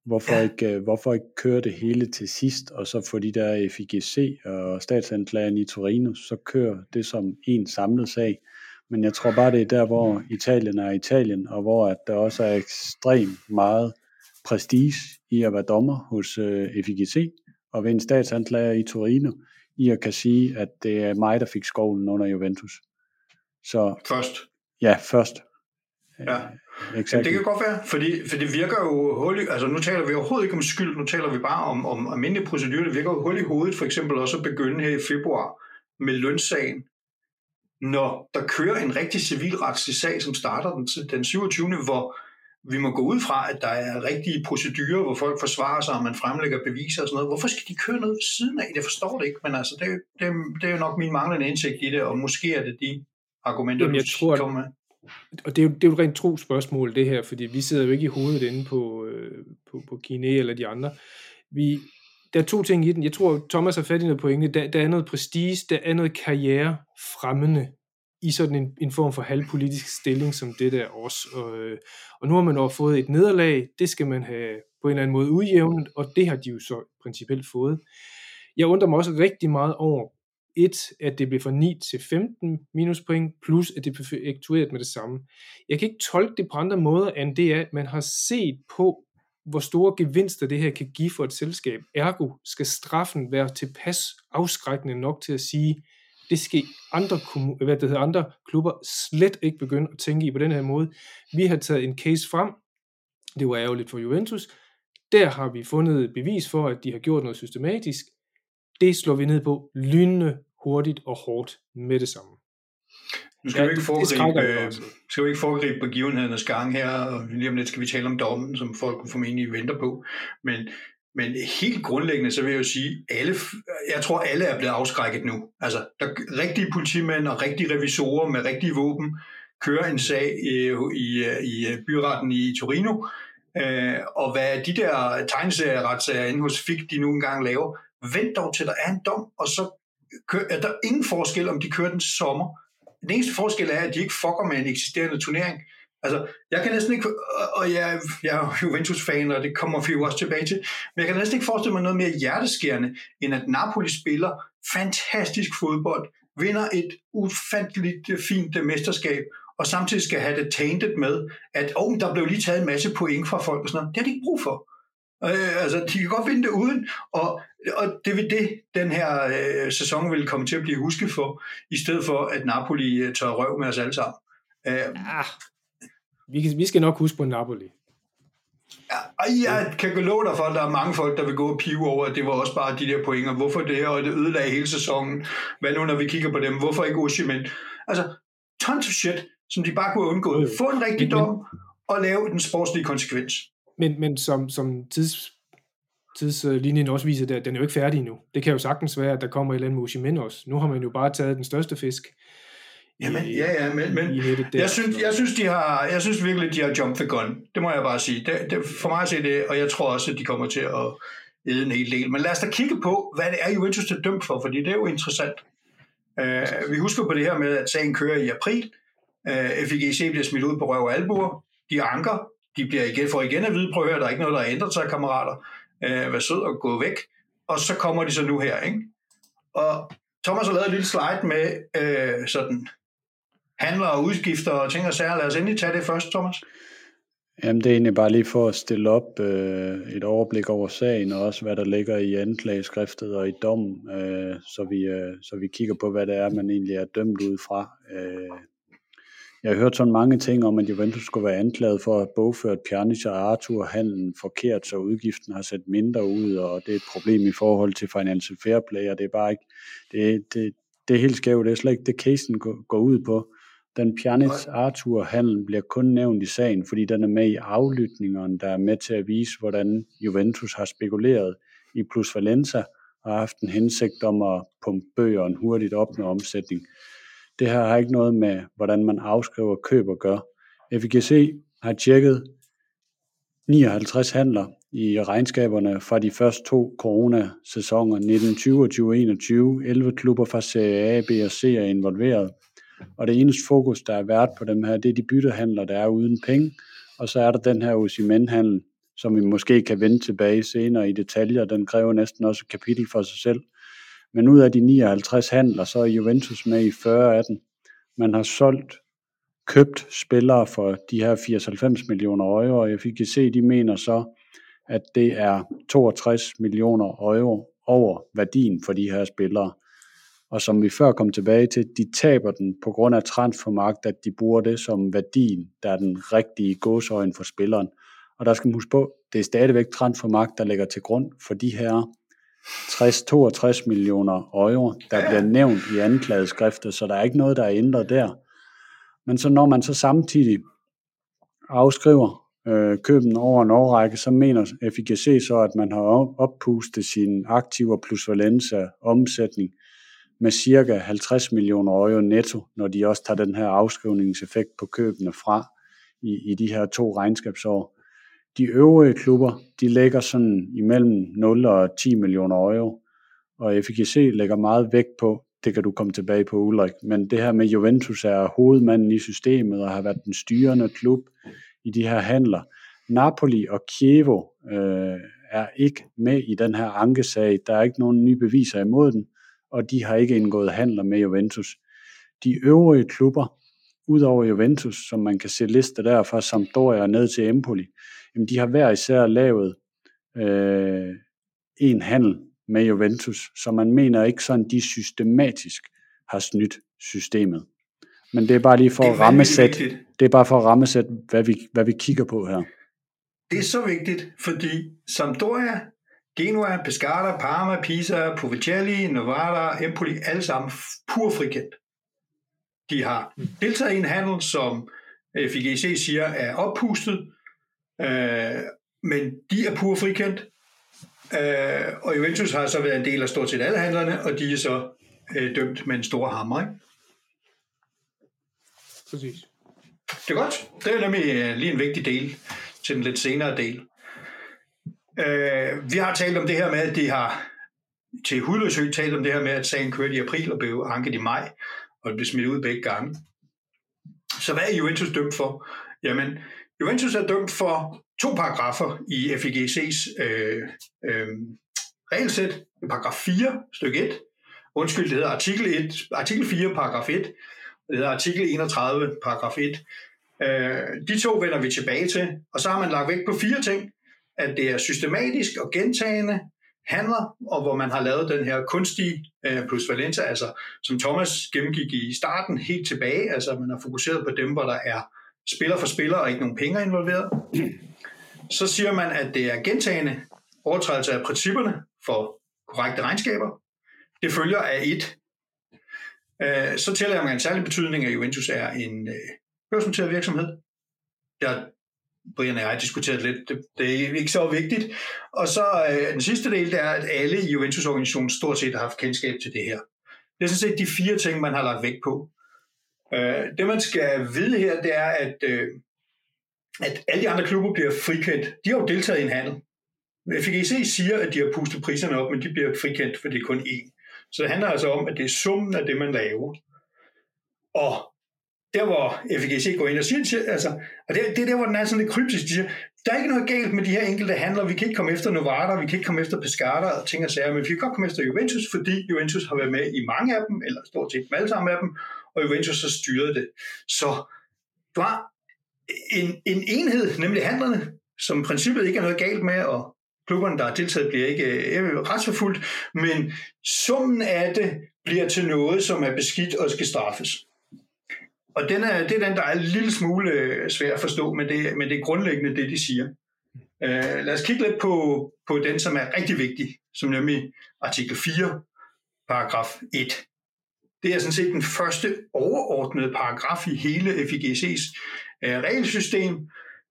Hvorfor, ja. ikke, øh, hvorfor ikke køre det hele til sidst, og så få de der F I G C og statsanklageren i Torino, så kører det som en samlet sag. Men jeg tror bare, det er der, hvor Italien er Italien, og hvor at der også er ekstremt meget prestige i at være dommer hos øh, F I G C, og ved en statsanklager i Torino, i at kan sige, at det er mig, der fik skovlen under Juventus. Så, først? Ja, først. Ja, exactly. Det kan godt være, fordi, for det virker jo hul i, altså nu taler vi overhovedet ikke om skyld, nu taler vi bare om, om almindelig procedurer, det virker jo hul i hovedet, for eksempel også at begynde her i februar med lønssagen, når der kører en rigtig civilretslig sag, som starter den, den syvogtyvende, hvor vi må gå ud fra, at der er rigtige procedurer, hvor folk forsvarer sig, og man fremlægger beviser og sådan noget. Hvorfor skal de køre noget ved siden af? Jeg forstår det ikke, men altså, det, det, det er jo nok min manglende indsigt i det, og måske er det de argumenter, Jamen, jeg du tror, kommer med. Og det er, jo, det er jo et rent tro spørgsmål, det her, fordi vi sidder jo ikke i hovedet inde på, øh, på, på Kine eller de andre. Vi, der er to ting i den. Jeg tror, Thomas har fat i noget pointe. Der, der er noget prestige, der er noget karrierefremmende i sådan en, en form for halvpolitisk stilling som det der også. Og, og nu har man jo fået et nederlag, det skal man have på en eller anden måde udjævnet, og det har de jo så principielt fået. Jeg undrer mig også rigtig meget over, et, at det blev fra ni til femten minuspoint, plus at det blev aktueret med det samme. Jeg kan ikke tolke det på andre måder, end det er, at man har set på, hvor store gevinster det her kan give for et selskab. Ergo skal straffen være tilpas afskrækkende nok til at sige, det skal andre, hvad det hedder, andre klubber slet ikke begynde at tænke i på den her måde. Vi har taget en case frem, det var ærgerligt for Juventus, der har vi fundet bevis for, at de har gjort noget systematisk. Det slår vi ned på lynende, hurtigt og hårdt med det samme. Nu skal, ja, vi, ikke foregribe, øh, skal vi ikke foregribe på givenhedernes gang her, og lige om lidt skal vi tale om dommen, som folk formentlig venter på, men... Men helt grundlæggende, så vil jeg jo sige, alle, jeg tror, alle er blevet afskrækket nu. Altså, der er rigtige politimænd og rigtige revisorer med rigtige våben, kører en sag i, i, i byretten i Torino. Øh, og hvad de der tegneserieretssager inde hos F I G C, de nu engang laver, vent dog til, der er en dom, og så kører, er der ingen forskel, om de kører den sommer. Den eneste forskel er, at de ikke fucker med en eksisterende turnering. Altså, jeg kan næsten ikke, og jeg, jeg er Juventus-fan, og det kommer vi jo også tilbage til, men jeg kan næsten ikke forestille mig noget mere hjerteskærende, end at Napoli spiller fantastisk fodbold, vinder et ufatteligt fint mesterskab, og samtidig skal have det tainted med, at oh, der blev lige taget en masse point fra folk og sådan noget. Det har de ikke brug for. Øh, altså, de kan godt vinde det uden, og, og det vil det, den her øh, sæson vil komme til at blive husket for, i stedet for, at Napoli øh, tør røv med os alle sammen. Øh, ah. Vi skal nok huske på Napoli. Ja, jeg kan gå love dig for, at der er mange folk, der vil gå og pive over, at det var også bare de der pointer. Hvorfor det her, og det ødelagde hele sæsonen? Hvad nu, når vi kigger på dem? Hvorfor ikke Osimhen? Altså, tons of shit, som de bare kunne have undgået. Få en rigtig dom, og lave den sportslige konsekvens. Men, men som, som tids, tidslinjen også viser, der, den er jo ikke færdig endnu. Det kan jo sagtens være, at der kommer et eller andet med Osimhen også. Nu har man jo bare taget den største fisk Jamen, i, ja, ja, men, men jeg, synes, jeg, synes, de har, jeg synes virkelig, de har jumped the gun. Det må jeg bare sige. Det, det, for mig at se det, og jeg tror også, at de kommer til at æde en hel del. Men lad os da kigge på, hvad det er, Juventus er dømt for, fordi det er jo interessant. Uh, vi husker på det her med, at sagen kører i april. Uh, F I G C bliver smidt ud på røv og albuer. De anker. De bliver igen, får igen at vide, prøv at høre, der er ikke noget, der har ændret sig, kammerater. Uh, vær sød og gå væk. Og så kommer de så nu her, ikke? Og Thomas har lavet et lille slide med uh, sådan handler og udskifter og ting og sager. Lad os endelig tage det først, Thomas. Jamen, det er egentlig bare lige for at stille op øh, et overblik over sagen, og også hvad der ligger i anklageskriftet og i dommen, øh, så, vi, øh, så vi kigger på, hvad det er, man egentlig er dømt ud fra. Øh, jeg har hørt sådan mange ting om, at Juventus skulle være anklaget for at bogført Pjanic og Arthur handlen forkert, så udgiften har set mindre ud, og det er et problem i forhold til Financial Fair Play, og det er bare ikke... Det, det, det er helt skævt, det er slet ikke det, casen går ud på. Den Pjanic-Arthur-handel bliver kun nævnt i sagen, fordi den er med i aflytningerne, der er med til at vise, hvordan Juventus har spekuleret i Plusvalenze og har haft en hensigt om at pumpe bøgeren hurtigt op med omsætning. Det her har ikke noget med, hvordan man afskriver køb og gør. F I G C har tjekket nioghalvtreds handler i regnskaberne fra de første to coronasæsoner, nitten tyve og tyve enogtyve. elleve klubber fra Serie A, B og C er involveret. Og det eneste fokus, der er været på dem her, det er de byttehandler, der er uden penge. Og så er der den her Osimhen-handel, som vi måske kan vende tilbage senere i detaljer. Den kræver næsten også et kapitel for sig selv. Men ud af de nioghalvtreds handler, så er Juventus med i fyrre af dem. Man har solgt, købt spillere for de her firs til halvfems millioner euro. Og F I G C, de mener så, at det er toogtres millioner euro over værdien for de her spillere. Og som vi før kom tilbage til, de taber den på grund af transfermarkt, at de bruger det som værdien, der er den rigtige gåsøjne for spilleren. Og der skal man huske på, det er stadigvæk transfermarkt, der ligger til grund for de her tres til toogtres millioner euro, der bliver nævnt i anklageskriftet, så der er ikke noget, der er ændret der. Men så når man så samtidig afskriver øh, køben over en årrække, så mener F I G C så, at man har oppustet sine aktiver Plusvalenze omsætning med cirka halvtreds millioner euro netto, når de også tager den her afskrivningseffekt på købene fra i, i de her to regnskabsår. De øvrige klubber, de lægger sådan imellem nul og ti millioner euro, og F I G C lægger meget vægt på, det kan du komme tilbage på, Ulrik, men det her med Juventus er hovedmanden i systemet og har været den styrende klub i de her handler. Napoli og Chievo øh, er ikke med i den her ankesag, der er ikke nogen nye beviser imod den, og de har ikke indgået handler med Juventus. De øvrige klubber, udover Juventus, som man kan se lister der fra Sampdoria ned til Empoli, jamen de har hver især lavet øh, en handel med Juventus, så man mener ikke sådan, de systematisk har snydt systemet. Men det er bare lige for at rammesætte, det er bare for at rammesætte, hvad vi, hvad vi kigger på her. Det er så vigtigt, fordi Sampdoria, Genoa, Pescara, Parma, Pisa, Povercelli, Novara, Empoli, alle sammen pur frikendt. De har deltaget i en handel, som F I G C siger er oppustet, øh, men de er pur frikendt, øh, og Juventus har så været en del af stort set alle handlerne, og de er så øh, dømt med en stor hammer, ikke? Præcis. Det er godt. Det er nemlig lige en vigtig del til den lidt senere del. Uh, vi har talt om det her med, at de har til hudløshed talt om det her med, at sagen kørte i april og blev anket i maj, og det blev smidt ud begge gange. Så hvad er Juventus dømt for? Jamen, Juventus er dømt for to paragrafer i F I G C's øh, øh, regelsæt. Paragraf fire, stykke et. Undskyld, det hedder artikel et, artikel fire, paragraf et. Det hedder artikel enogtredive, paragraf et. Uh, de to vender vi tilbage til, og så har man lagt vægt på fire ting. At det er systematisk og gentagende handler, og hvor man har lavet den her kunstige øh, plusvalenze, altså som Thomas gennemgik i starten helt tilbage, altså man har fokuseret på dem, hvor der er spiller for spiller og ikke nogen penge involveret. Så siger man, at det er gentagende overtrædelse af principperne for korrekte regnskaber. Det følger af et. Øh, så tillægger man en særlig betydning, at Juventus er en øh, børsnoteret virksomhed. Der Brian og jeg har diskuteret lidt, det, det er ikke så vigtigt. Og så øh, den sidste del, det er, at alle i Juventus-organisationen stort set har haft kendskab til det her. Det er sådan set de fire ting, man har lagt vægt på. Øh, det man skal vide her, det er, at, øh, at alle de andre klubber bliver frikendt. De har jo deltaget i en handel. F I G C siger, at de har pustet priserne op, men de bliver frikendt, for det er kun én. Så det handler altså om, at det er summen af det, man laver. Og der, hvor F I G C går ind og siger, altså, og det, det er der, hvor den er sådan lidt kryptisk, de siger, der er ikke noget galt med de her enkelte handler, vi kan ikke komme efter Novara, vi kan ikke komme efter Pescara og ting og sager, men vi kan godt komme efter Juventus, fordi Juventus har været med i mange af dem, eller stort set alle sammen af dem, og Juventus har styret det. Så du har en, en enhed, nemlig handlerne, som i princippet ikke er noget galt med, og klubberne, der er deltaget, bliver ikke øh, retsforfulgt, men summen af det bliver til noget, som er beskidt og skal straffes. Og den er, det er den, der er en lille smule svær at forstå, men det, men det er grundlæggende det, de siger. Øh, lad os kigge lidt på, på den, som er rigtig vigtig, som nemlig artikel fire, paragraf et. Det er sådan set den første overordnede paragraf i hele F I G C's øh, regelsystem,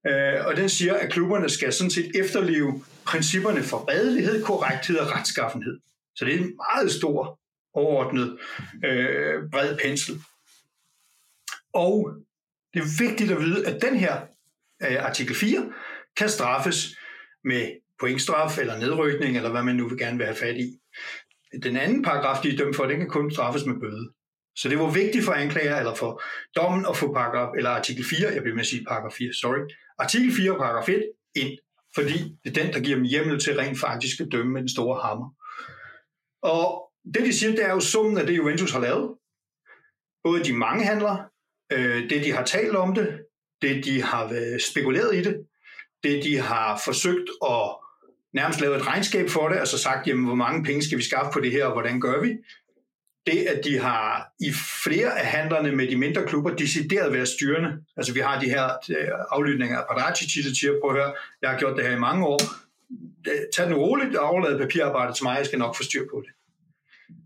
øh, og den siger, at klubberne skal sådan set efterleve principperne for redelighed, korrekthed og retskaffenhed. Så det er en meget stor, overordnet, øh, bred pensel. Og det er vigtigt at vide, at den her øh, artikel fire kan straffes med pointstraf eller nedrykning, eller hvad man nu vil gerne være fat i. Den anden paragraf, de er dømt for, den kan kun straffes med bøde. Så det var vigtigt for anklager eller for dommen at få paragraf, eller artikel fire, jeg bliver med at sige paragraf fire, sorry. Artikel fire og paragraf et ind, fordi det er den, der giver dem hjemmel til rent faktisk at dømme med den store hammer. Og det, de siger, det er jo summen af det, Juventus har lavet. Både de mange handler, øh, det, de har talt om det, det, de har spekuleret i det, det, de har forsøgt at nærmest lave et regnskab for det, og så sagt, jamen, hvor mange penge skal vi skaffe på det her, og hvordan gør vi? Det, at de har i flere af handlerne med de mindre klubber decideret været styrende. Altså vi har de her aflytninger af Paratici, der siger, prøv at høre, jeg har gjort det her i mange år. Tag den roligt og overlad papirarbejdet til mig, jeg skal nok få styr på det.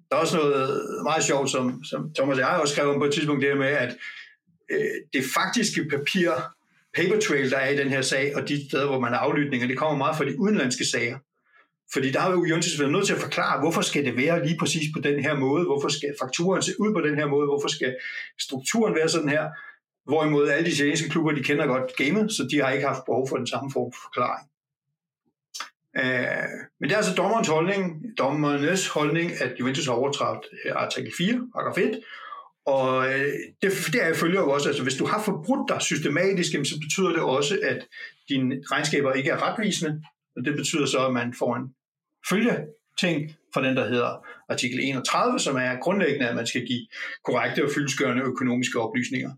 Der er også noget meget sjovt, som, som Thomas og jeg også skrev om på et tidspunkt, det med, at øh, det faktiske papir, paper trail, der er i den her sag, og de steder, hvor man har aflytninger, det kommer meget fra de udenlandske sager. Fordi der har jo Juventus været nødt til at forklare, hvorfor skal det være lige præcis på den her måde, hvorfor skal fakturen se ud på den her måde, hvorfor skal strukturen være sådan her, hvorimod alle de italienske klubber, de kender godt gamet, så de har ikke haft behov for den samme form for forklaring. Øh, men det er altså dommerens holdning, dommernes holdning, at Juventus har overtrådt artikel fire, paragraf et, og det der følger jo også, altså hvis du har forbrudt dig systematisk, så betyder det også, at dine regnskaber ikke er retvisende, og det betyder så, at man får en følgeting fra den, der hedder artikel enogtredive, som er grundlæggende, at man skal give korrekte og fyldestgørende økonomiske oplysninger.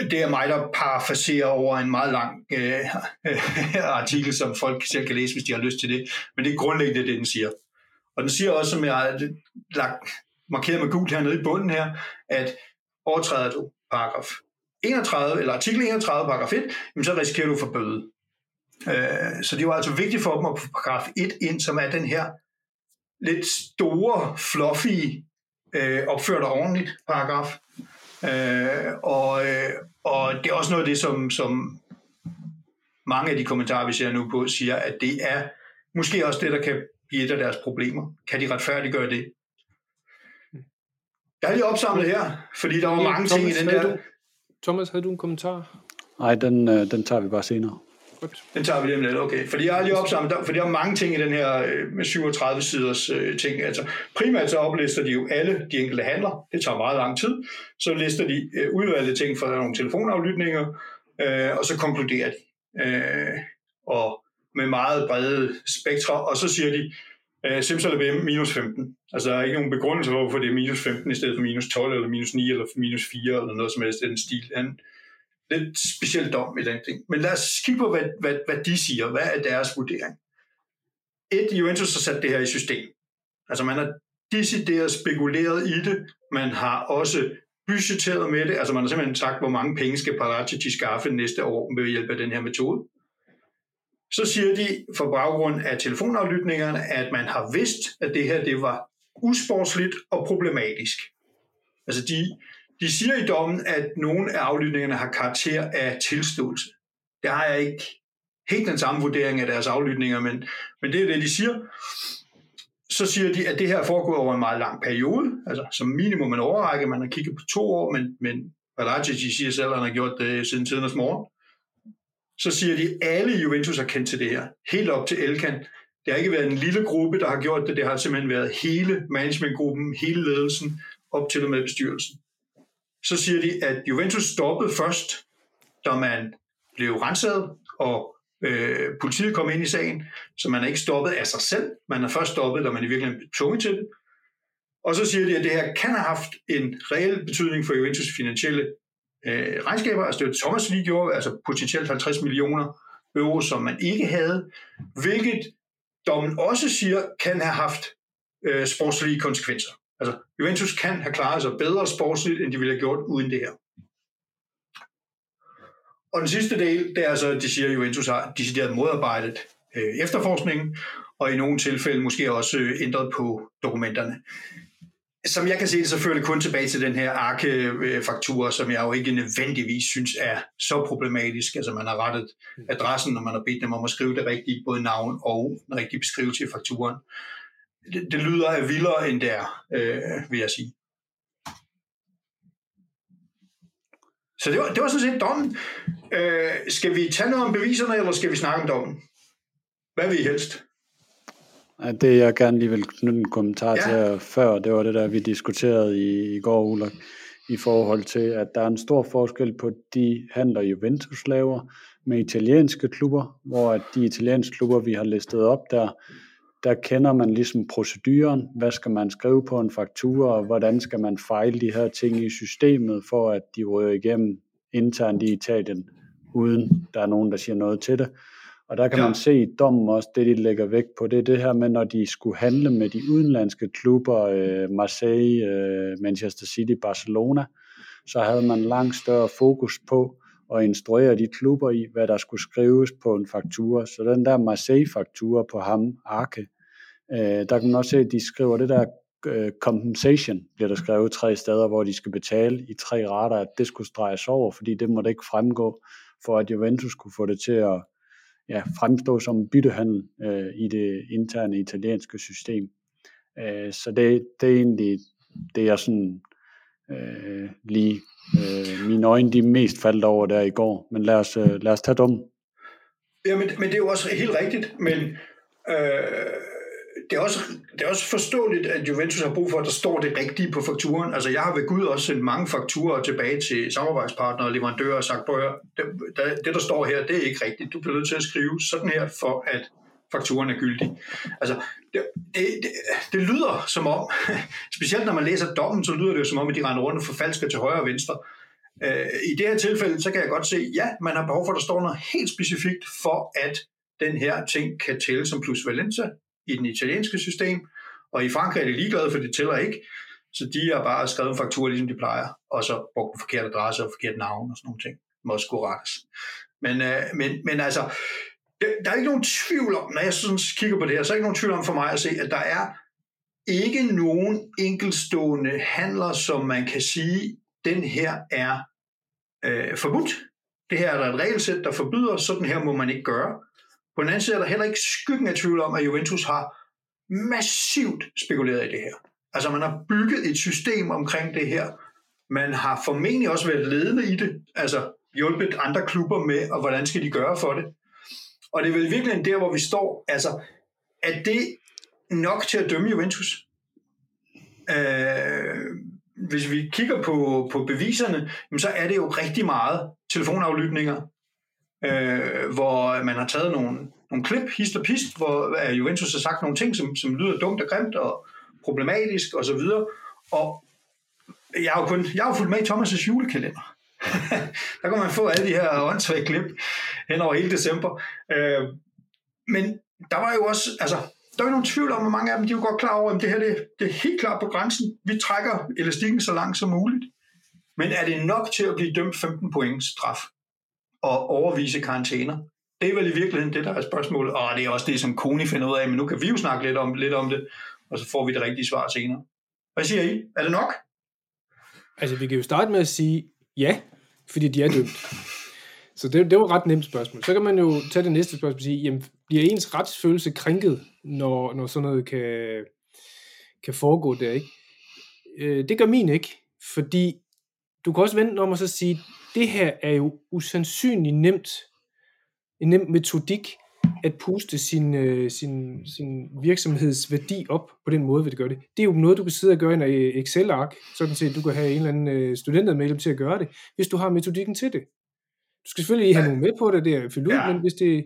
Det er mig, der parafraserer over en meget lang øh, artikel, som folk selv kan læse, hvis de har lyst til det. Men det er grundlæggende det, den siger. Og den siger også, som jeg har lagt, markeret med gult hernede i bunden her, at overtræder du paragraf enogtredive, eller artikel enogtredive, paragraf et, jamen så risikerer du for bøde. Så det var altså vigtigt for dem at få paragraf et ind, som er den her lidt store, fluffy, øh, opført og ordentligt paragraf. Øh, og, øh, og det er også noget af det, som, som mange af de kommentarer, vi ser nu på, siger, at det er måske også det, der kan blive et af deres problemer. Kan de retfærdiggøre det? Jeg har lige opsamlet her, fordi der var mange Thomas, ting i den der. Du, Thomas, havde du en kommentar? Nej, den, øh, den tager vi bare senere. Den tager vi lige om lidt, okay. Fordi jeg har lige opsamlet, for der er mange ting i den her med syvogtredive siders øh, ting. Altså, primært så oplister de jo alle de enkelte handler. Det tager meget lang tid. Så lister de øh, udvalgte ting fra nogle telefonaflytninger, øh, og så konkluderer de. Øh, og med meget brede spektre, og så siger de, øh, simsalabim minus femten. Altså, der er ikke nogen begrundelse for, hvorfor det er minus femten i stedet for minus tolv, eller minus ni, eller minus fire, eller noget som helst i den stil andet. Lidt specielt dom i den ting. Men lad os kigge på, hvad, hvad, hvad de siger. Hvad er deres vurdering? Et, Juventus har sat det her i system. Altså man har decideret spekuleret i det. Man har også budgetteret med det. Altså man har simpelthen sagt, hvor mange penge skal Paratici skaffe næste år ved hjælp af den her metode. Så siger de for baggrund af telefonaflytningerne, at man har vidst, at det her det var usportsligt og problematisk. Altså de... De siger i dommen, at nogle af aflytningerne har karakter af tilståelse. Der har jeg ikke helt den samme vurdering af deres aflytninger, men, men det er det, de siger. Så siger de, at det her er foregået over en meget lang periode, altså som minimum en overrække. Man har kigget på to år, men, men Paratici siger selv, at han har gjort det siden tidernes morgen. Så siger de, at alle i Juventus har kendt til det her, helt op til Elkann. Det har ikke været en lille gruppe, der har gjort det. Det har simpelthen været hele managementgruppen, hele ledelsen, op til og med bestyrelsen. Så siger de, at Juventus stoppede først, da man blev renset, og øh, politiet kom ind i sagen, så man er ikke stoppet af sig selv. Man er først stoppet, da man i virkeligheden blev tvunget til det. Og så siger de, at det her kan have haft en reel betydning for Juventus finansielle øh, regnskaber. Altså det var Thomas lige gjorde, altså potentielt halvtreds millioner euro, som man ikke havde, hvilket dommen også siger, kan have haft øh, sportslige konsekvenser. Altså, Juventus kan have klaret sig bedre sportsligt, end de ville have gjort uden det her. Og den sidste del, det er så, at de siger, at Juventus har decideret modarbejdet øh, efterforskningen, og i nogle tilfælde måske også øh, ændret på dokumenterne. Som jeg kan se det, så fører det kun tilbage til den her Arke-faktura, som jeg jo ikke nødvendigvis synes er så problematisk. Altså man har rettet adressen, når man har bedt dem om at skrive det rigtige, både navn og den rigtige beskrivelse i fakturen. Det, det lyder af vildere, end det er, øh, vil jeg sige. Så det var, det var sådan set dommen. Øh, skal vi tage noget om beviserne, eller skal vi snakke om dommen? Hvad vil I helst? Det jeg gerne lige vil knytte en kommentar ja. til før, det var det der, vi diskuterede i, i går, Ulrik, i forhold til, at der er en stor forskel på de handler Juventus laver med italienske klubber, hvor at de italienske klubber, vi har listet op der, der kender man ligesom proceduren, hvad skal man skrive på en faktura, og hvordan skal man fejle de her ting i systemet, for at de rører igennem internt i Italien, uden der er nogen, der siger noget til det. Og der kan ja. man se i dommen også, det de lægger vægt på, det er det her med, når de skulle handle med de udenlandske klubber, øh, Marseille, øh, Manchester City, Barcelona, så havde man langt større fokus på at instruere de klubber i, hvad der skulle skrives på en faktura. Så den der Marseille-faktura på ham, Arke, øh, der kan man også se, at de skriver det der øh, compensation, bliver der skrevet tre steder, hvor de skal betale i tre rater, at det skulle streges over, fordi det måtte ikke fremgå, for at Juventus kunne få det til at ja, fremstå som byttehandel øh, i det interne italienske system. Øh, så det, det er egentlig det, jeg sådan øh, lige øh, mine øjne de mest faldt over der i går. Men lad os, øh, lad os tage dem. Ja, men, men det er jo også helt rigtigt, men øh, det, er også, det er også forståeligt, at Juventus har brug for, at der står det rigtige på fakturen. Altså jeg har ved Gud også sendt mange fakturer tilbage til samarbejdspartnere og leverandører og sagt, det, det der står her, det er ikke rigtigt. Du bliver nødt til at skrive sådan her, for at fakturen er gyldig. Altså det, det, det, det lyder som om, specielt når man læser dommen, så lyder det jo som om, at de render rundt og forfalsker til højre og venstre. Øh, I det her tilfælde, så kan jeg godt se, ja, man har behov for, at der står noget helt specifikt, for at den her ting kan tælle som plusvalenza i den italienske system, og i Frankrig er de ligeglade, for det tæller ikke, så de har bare skrevet en faktura, ligesom de plejer, og så brugt en forkert adresse og forkert navn og sådan nogle ting, må også kunne rettes. Men, øh, men, men altså, der er ikke nogen tvivl om, når jeg sådan kigger på det her, så er ikke nogen tvivl om for mig at se, at der er ikke nogen enkeltstående handler, som man kan sige, den her er øh, forbudt, det her er der et regelsæt, der forbyder, sådan her må man ikke gøre. På den anden side er der heller ikke skyggen af tvivl om, at Juventus har massivt spekuleret i det her. Altså man har bygget et system omkring det her. Man har formentlig også været ledende i det, altså hjulpet andre klubber med, og hvordan skal de gøre for det. Og det er vel virkelig der, hvor vi står. Altså, er det nok til at dømme Juventus? Øh, hvis vi kigger på, på beviserne, så er det jo rigtig meget telefonaflytninger, Øh, hvor man har taget nogle, nogle klip, hist og pist, hvor Juventus har sagt nogle ting, som, som lyder dumt og grimt og problematisk og så videre. Og jeg har jo kun, jeg har fulgt med i Thomas' julekalender. Der kan man få alle de her åndssvage klip hen over hele december. Øh, men der var jo også, altså, der var nogle tvivl om, at mange af dem, de var godt klar over, at det her det, det er helt klart på grænsen. Vi trækker elastikken så langt som muligt. Men er det nok til at blive dømt femten points straf og overvise karantæner? Det er vel i virkeligheden det, der er spørgsmålet, og det er også det, som CONI finder ud af, men nu kan vi jo snakke lidt om, lidt om det, og så får vi det rigtige svar senere. Hvad siger I? Er det nok? Altså, vi kan jo starte med at sige ja, fordi de er dømt. Så det, det var et ret nemt spørgsmål. Så kan man jo tage det næste spørgsmål og sige, jamen, bliver ens retsfølelse krænket, når, når sådan noget kan, kan foregå der, ikke? Øh, det gør min ikke, fordi du kan også vente om og så sige, det her er jo usandsynligt nemt, en nem metodik, at puste sin, øh, sin, sin virksomhedsværdi op på den måde, vil det gøre det. Det er jo noget, du kan sidde og gøre i en Excel-ark, sådan set, du kan have en eller anden øh, studentermedlem til at gøre det, hvis du har metodikken til det. Du skal selvfølgelig have nogen med på det, der, fylde ud, ja. Men hvis det,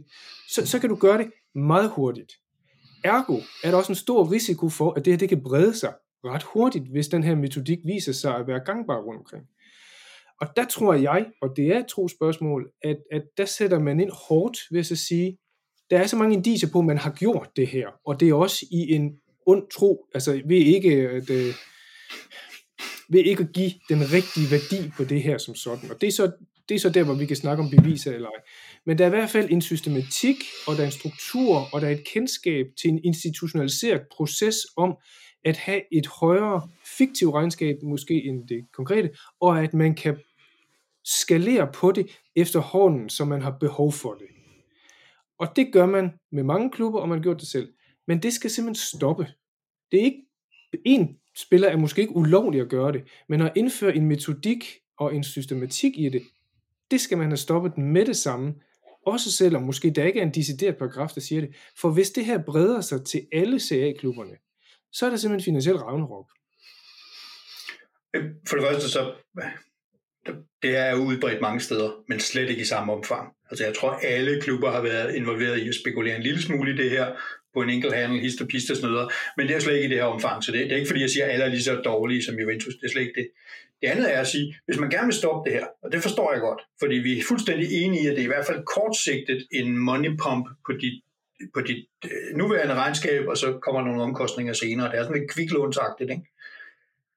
så, så kan du gøre det meget hurtigt. Ergo er der også en stor risiko for, at det her det kan brede sig ret hurtigt, hvis den her metodik viser sig at være gangbar rundt omkring. Og der tror jeg, og det er et tro spørgsmål, at, at der sætter man ind hårdt ved at sige, der er så mange indiser på, at man har gjort det her, og det er også i en ond tro, altså ved ikke at, øh, ved ikke at give den rigtige værdi på det her som sådan. Og det er så, det er så der, hvor vi kan snakke om beviser eller ej. Men der er i hvert fald en systematik, og der er en struktur, og der er et kendskab til en institutionaliseret proces om at have et højere fiktivt regnskab, måske end det konkrete, og at man kan skalere på det efterhånden, så man har behov for det. Og det gør man med mange klubber, og man gjorde det selv. Men det skal simpelthen stoppe. Det er ikke, en spiller er måske ikke ulovlig at gøre det, men at indføre en metodik og en systematik i det, det skal man have stoppet med det samme. Også selvom måske der ikke er en decideret paragraf, der siger det. For hvis det her breder sig til alle C A-klubberne, så er der simpelthen finansiel ragnarok. For det første så, det er udbredt mange steder, men slet ikke i samme omfang. Altså jeg tror, alle klubber har været involveret i at spekulere en lille smule i det her, på en enkelt handel, hist og pist og sådan noget, men det er slet ikke i det her omfang, så det, det er ikke fordi, jeg siger, at alle er lige så dårlige som Juventus, det er slet ikke det. Det andet er at sige, hvis man gerne vil stoppe det her, og det forstår jeg godt, fordi vi er fuldstændig enige i, at det er i hvert fald kortsigtet en money pump på dit, på dit øh, nuværende regnskab, og så kommer nogle omkostninger senere, det er sådan lidt kviklånsagtigt, ikke?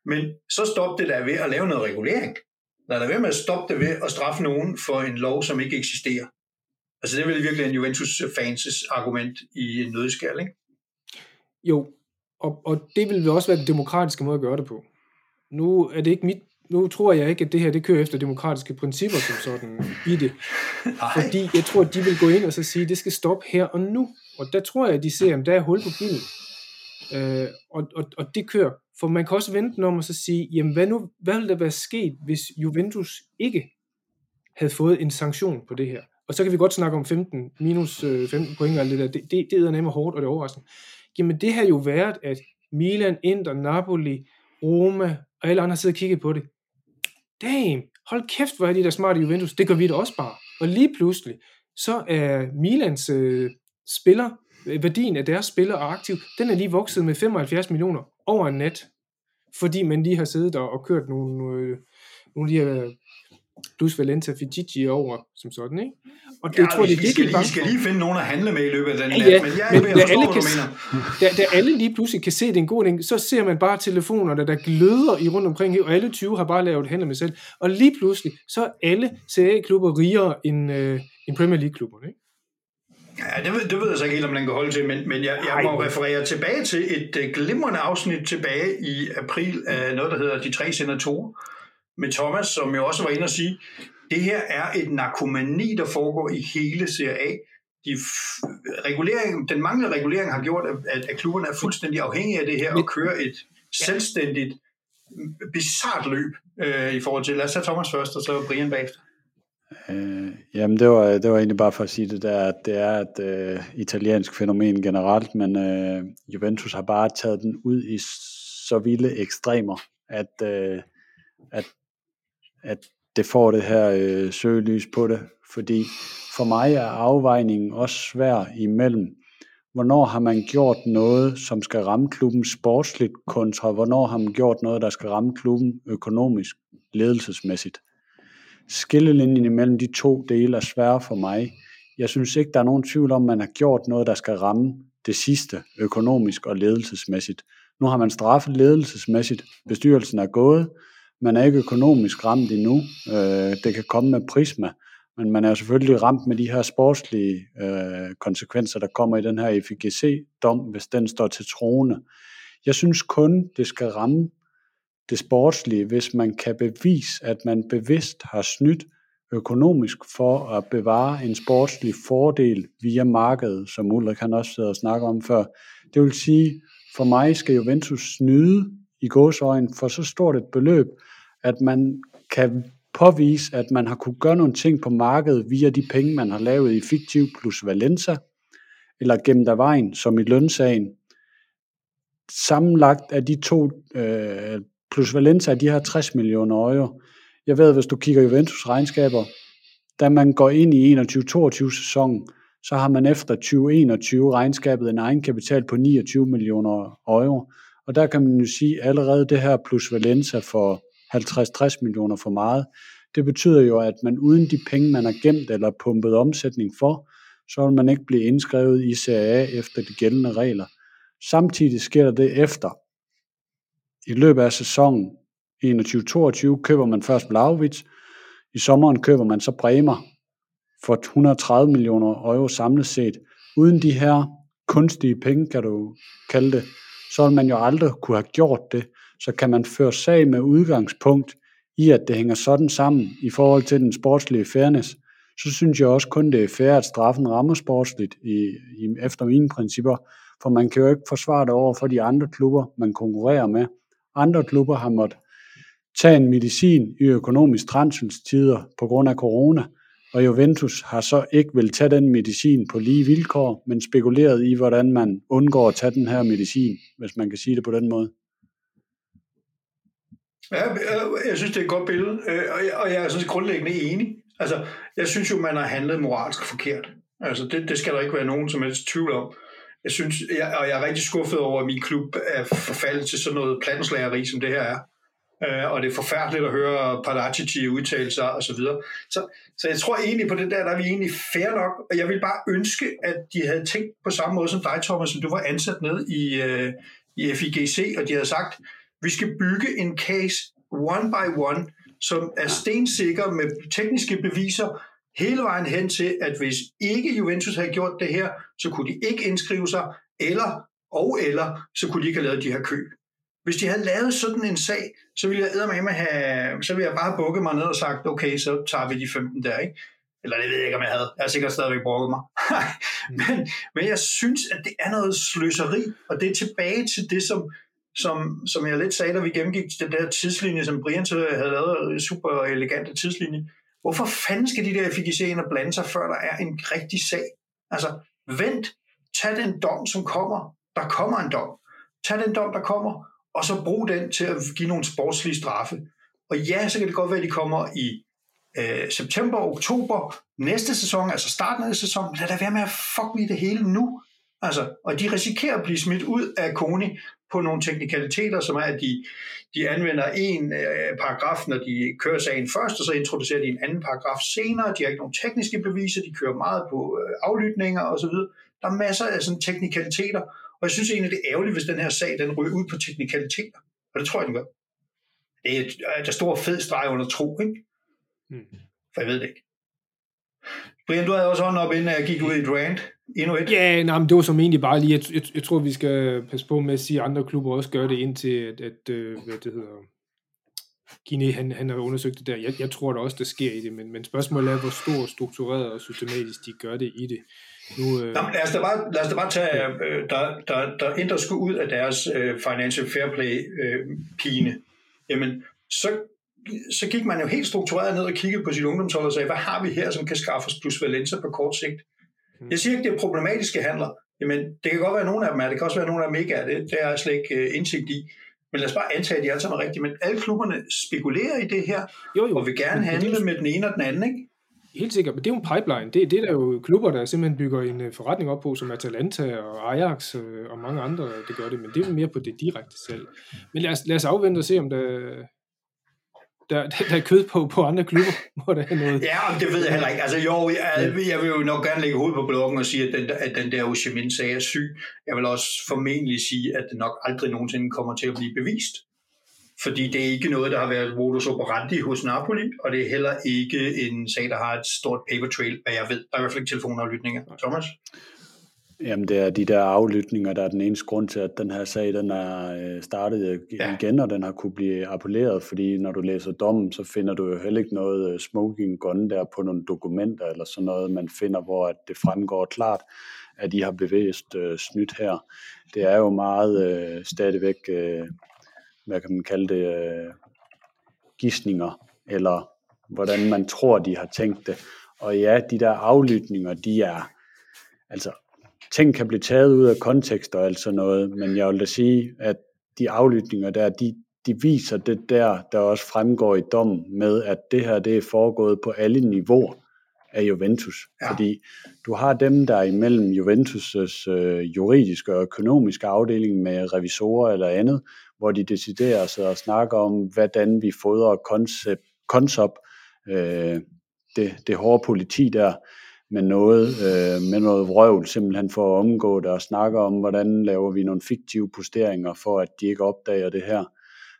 Men så stop det der ved at lave noget regulering. Lad der være med at stoppe det ved at straffe nogen for en lov, som ikke eksisterer. Altså det er vel virkelig en Juventus-fans argument i en nødskal, ikke? Jo, og, og det vil også være den demokratiske måde at gøre det på. Nu er det ikke mit, nu tror jeg ikke, at det her det kører efter demokratiske principper som sådan i det. Ej. Fordi jeg tror, at de vil gå ind og så sige, at det skal stoppe her og nu. Og der tror jeg, at de ser, at der er hul på bilen. Øh, og, og, og det kører. For man kan også vente om og så sige, jamen hvad nu, hvad ville der være sket, hvis Juventus ikke havde fået en sanktion på det her? Og så kan vi godt snakke om femten, minus femten point og alt det der. Det, det, det er nemlig hårdt, og det er overraskende. Jamen det har jo været, at Milan, Inter, Napoli, Roma og alle andre har siddet og kigget på det. Damn, hold kæft, hvor er de der smarte Juventus. Det gør vi da også bare. Og lige pludselig, så er Milans øh, spiller, værdien af deres spiller og aktiv, den er lige vokset med femoghalvfjerds millioner over en nat. Fordi man lige har siddet der og kørt nogle, øh, nogle de her... Plusvalenze Fittizie over, som sådan, ikke? Og det ja, tror jeg, det er virkelig bange for. Skal lige finde nogen at handle med i løbet af den ja, nat, ja, men jeg er ved at forstå, hvad du mener. Da, da alle lige pludselig kan se, det er en god ting, så ser man bare telefoner, der, der gløder i rundt omkring, og alle tyve har bare lavet handler med selv. Og lige pludselig, så er alle C A-klubber rigere end, øh, end Premier League-klubberne, ikke? Ja, det ved, det ved jeg så ikke helt, om den kan holde til, men, men jeg, jeg må referere tilbage til et øh, glimrende afsnit tilbage i april af noget, der hedder De Tre Senatorer, med Thomas, som jo også var inde og sige, det her er et narkomani, der foregår i hele Serie A. De f- regulering, den manglende regulering har gjort, at, at klubberne er fuldstændig afhængige af det her, og kører et selvstændigt, bizarrt løb øh, i forhold til. Lad os tage Thomas først, og så Brian bagefter. Øh, jamen, det var, det var egentlig bare for at sige det der, at det er et øh, italiensk fænomen generelt, men øh, Juventus har bare taget den ud i så vilde ekstremer, at, øh, at at det får det her øh, søgelys på det, fordi for mig er afvejningen også svær imellem, hvornår har man gjort noget, som skal ramme klubben sportsligt, kontra hvornår har man gjort noget, der skal ramme klubben økonomisk, ledelsesmæssigt. Skillelinjen imellem de to dele er svær for mig. Jeg synes ikke, der er nogen tvivl om, man har gjort noget, der skal ramme det sidste, økonomisk og ledelsesmæssigt. Nu har man straffet ledelsesmæssigt, bestyrelsen er gået, man er ikke økonomisk ramt endnu. Øh, det kan komme med Prisma, men man er selvfølgelig ramt med de her sportslige øh, konsekvenser, der kommer i den her F I G C-dom, hvis den står til troende. Jeg synes kun, det skal ramme det sportslige, hvis man kan bevise, at man bevidst har snydt økonomisk for at bevare en sportslig fordel via markedet, som Ulrik han også sidder og snakker om før. Det vil sige, for mig skal Juventus snyde i gåseøjne for så stort et beløb, at man kan påvise, at man har kunne gøre nogle ting på markedet via de penge, man har lavet i fiktiv plusvalenze, eller gemt af vejen, som i lønsagen. Sammenlagt af de to øh, plusvalenze af de her tres millioner euro. Jeg ved, hvis du kigger Juventus regnskaber, da man går ind i enogtyve toogtyve sæsonen, så har man efter tyve enogtyve regnskabet en egenkapital på niogtyve millioner euro. Og der kan man jo sige, at allerede det her plusvalenze for halvtreds til tres millioner for meget, det betyder jo, at man uden de penge, man har gemt eller pumpet omsætning for, så vil man ikke blive indskrevet i Serie A efter de gældende regler. Samtidig sker der det efter. I løbet af sæsonen enogtyve toogtyve køber man først Vlahovic, i sommeren køber man så Bremer for hundrede og tredive millioner euro samlet set. Uden de her kunstige penge, kan du kalde det, så ville man jo aldrig kunne have gjort det. Så kan man føre sag med udgangspunkt i, at det hænger sådan sammen i forhold til den sportslige fairness, så synes jeg også kun, det er fair, at straffen rammer sportsligt i, i, efter mine principper, for man kan jo ikke forsvare det over for de andre klubber, man konkurrerer med. Andre klubber har måttet tage en medicin i økonomisk transelstider på grund af corona, og Juventus har så ikke vil tage den medicin på lige vilkår, men spekuleret i, hvordan man undgår at tage den her medicin, hvis man kan sige det på den måde. Ja, jeg synes, det er et godt billede, og jeg er sådan grundlæggende enig. Altså, jeg synes jo, man har handlet moralsk forkert. Altså, det, det skal der ikke være nogen som helst tvivl om. Jeg synes, jeg, og jeg er rigtig skuffet over, at min klub er forfaldet til sådan noget planslageri, som det her er. Øh, og det er forfærdeligt at høre Paratici udtalelser og så videre. Så, så jeg tror egentlig på det der, der er vi egentlig fair nok, og jeg vil bare ønske, at de havde tænkt på samme måde som dig, Thomas, som du var ansat ned i, øh, i F I G C, og de havde sagt, vi skal bygge en case one by one, som er stensikker med tekniske beviser hele vejen hen til, at hvis ikke Juventus havde gjort det her, så kunne de ikke indskrive sig, eller og eller, så kunne de ikke have lavet de her køb. Hvis de havde lavet sådan en sag, så ville jeg eddermame have, så ville jeg bare have bukket mig ned og sagt, okay, så tager vi de femten der, ikke? Eller det ved jeg ikke, om jeg havde. Jeg har sikkert stadigvæk brokket mig. men, men jeg synes, at det er noget sløseri, og det er tilbage til det, som Som, som jeg lidt sagde, da vi gennemgik den der tidslinje, som Brian havde lavet, en super elegante tidslinje. Hvorfor fanden skal de der F I G C'erne blande sig, før der er en rigtig sag? Altså, vent. Tag den dom, som kommer. Der kommer en dom. Tag den dom, der kommer, og så brug den til at give nogle sportslige straffe. Og ja, så kan det godt være, at de kommer i øh, september, oktober, næste sæson, altså starten af sæsonen. Lad da være med at fuck med det hele nu. Altså, og de risikerer at blive smidt ud af CONI på nogle teknikaliteter, som er, at de, de anvender en øh, paragraf, når de kører sagen først, og så introducerer de en anden paragraf senere. De har ikke nogen tekniske beviser, de kører meget på øh, aflytninger osv. Der er masser af sådan teknikaliteter, og jeg synes egentlig, det er ærgerligt, hvis den her sag, den ryger ud på teknikaliteter. Og det tror jeg, den gør. Det er et, et stort fed streg under tro, ikke? Hmm. For jeg ved det ikke. Brian, du havde også hånden op, inden jeg gik ud i et rant. Endnu et. Ja, nej, men det var som egentlig bare lige, jeg, jeg, jeg tror, vi skal passe på med at sige, at andre klubber også gør det, indtil at, at hvad det hedder, Kine, han, han har undersøgt det der. Jeg, jeg tror da også, der sker i det, men, men spørgsmålet er, hvor stor, struktureret og systematisk de gør det i det. Nu, øh... Jamen, lad, os da bare, lad os da bare tage, øh, der, der, der ændrer sgu ud af deres øh, financial fair play øh, pine. Jamen, så så gik man jo helt struktureret ned og kiggede på sit ungdomshold og sagde, hvad har vi her, som kan skaffe os plusvalenze på kort sigt? Jeg siger ikke, det er problematiske handler. Jamen, det kan godt være, at nogle af dem er. Det kan også være, at nogle af dem ikke er det. Det er jeg slet ikke indsigt i. Men lad os bare antage, at de alle sammen er rigtige. Men alle klubberne spekulerer i det her, jo, jo. og vil gerne handle med den ene og den anden, ikke? Helt sikkert, men det er jo en pipeline. Det, det er der jo klubber, der simpelthen bygger en forretning op på, som Atalanta og Ajax og mange andre, der gør det. Men det er jo mere på det direkte salg. Men lad os, lad os afvente og se, om der... Der, der, der er kød på, på andre klubber, hvor der er noget... Ja, det ved jeg heller ikke. Altså jo, jeg, jeg vil jo nok gerne lægge hovedet på blokken og sige, at den, at den der Osimhen sag er syg. Jeg vil også formentlig sige, at det nok aldrig nogensinde kommer til at blive bevist. Fordi det er ikke noget, der har været modus operandi hos Napoli, og det er heller ikke en sag, der har et stort paper trail, hvad jeg ved. Der er i hvert fald ikke telefonaflytninger. Thomas? Jamen, det er de der aflytninger, der er den eneste grund til, at den her sag, den er startet igen, ja. Og den har kunne blive appelleret, fordi når du læser dommen, så finder du jo heller ikke noget smoking gun der på nogle dokumenter eller sådan noget, man finder, hvor det fremgår klart, at de har bevidst øh, snydt her. Det er jo meget øh, stadigvæk, øh, hvad kan man kalde det, øh, gidsninger, eller hvordan man tror, de har tænkt det. Og ja, de der aflytninger, de er, altså, ting kan blive taget ud af kontekst og alt sådan noget, men jeg vil da sige, at de aflytninger der, de, de viser det der, der også fremgår i dommen med, at det her, det er foregået på alle niveauer af Juventus. Ja. Fordi du har dem, der imellem Juventus' øh, juridiske og økonomiske afdeling med revisorer eller andet, hvor de deciderer sig og snakker om, hvordan vi fodrer Consob, øh, det, det hårde politi der, med noget, øh, med noget vrøvl, simpelthen for at omgå det, og snakke om, hvordan laver vi nogle fiktive posteringer, for at de ikke opdager det her.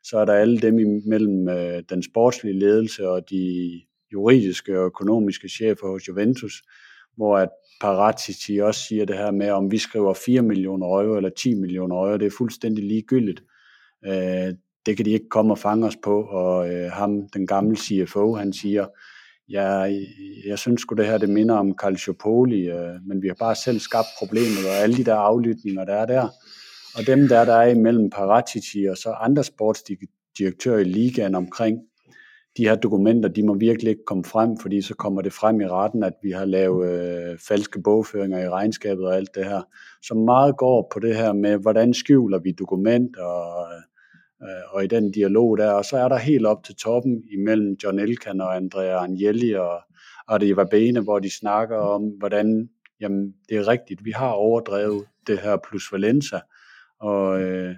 Så er der alle dem imellem øh, den sportslige ledelse og de juridiske og økonomiske chefer hos Juventus, hvor at Paratici også siger det her med, om vi skriver fire millioner euro eller ti millioner euro, det er fuldstændig ligegyldigt. Øh, det kan de ikke komme og fange os på, og øh, ham, den gamle C F O, han siger, Jeg, jeg synes sgu det her, det minder om Calciopoli, øh, men vi har bare selv skabt problemet, og alle de der aflytninger, der er der. Og dem der, der er imellem Paratici og så andre sportsdirektører i ligaen omkring, de her dokumenter, de må virkelig ikke komme frem, fordi så kommer det frem i retten, at vi har lavet øh, falske bogføringer i regnskabet og alt det her. Så meget går på det her med, hvordan skjuler vi dokumenter og... og i den dialog der, og så er der helt op til toppen imellem John Elkann og Andrea Agnelli og Arke Bene, hvor de snakker om, hvordan, jamen, det er rigtigt, vi har overdrevet det her plusvalenza, og øh,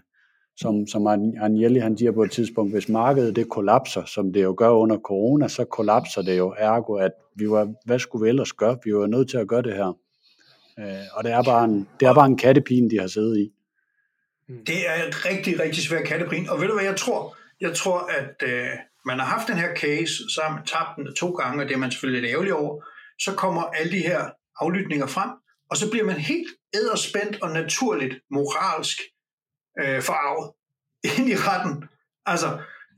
som, som Agnelli, han siger på et tidspunkt, hvis markedet det kollapser, som det jo gør under corona, så kollapser det jo, ergo at vi var, hvad skulle vi ellers gøre, vi var nødt til at gøre det her, øh, og det er bare en, det er bare en kattepine, de har siddet i. Det er rigtig, rigtig svært katteprin. Og ved du hvad, jeg tror? Jeg tror, at øh, man har haft den her case, så har man tabt den to gange, og det er man selvfølgelig lidt ærgerlig over. Så kommer alle de her aflytninger frem, og så bliver man helt edderspændt og naturligt moralsk øh, forarvet ind i retten. Altså,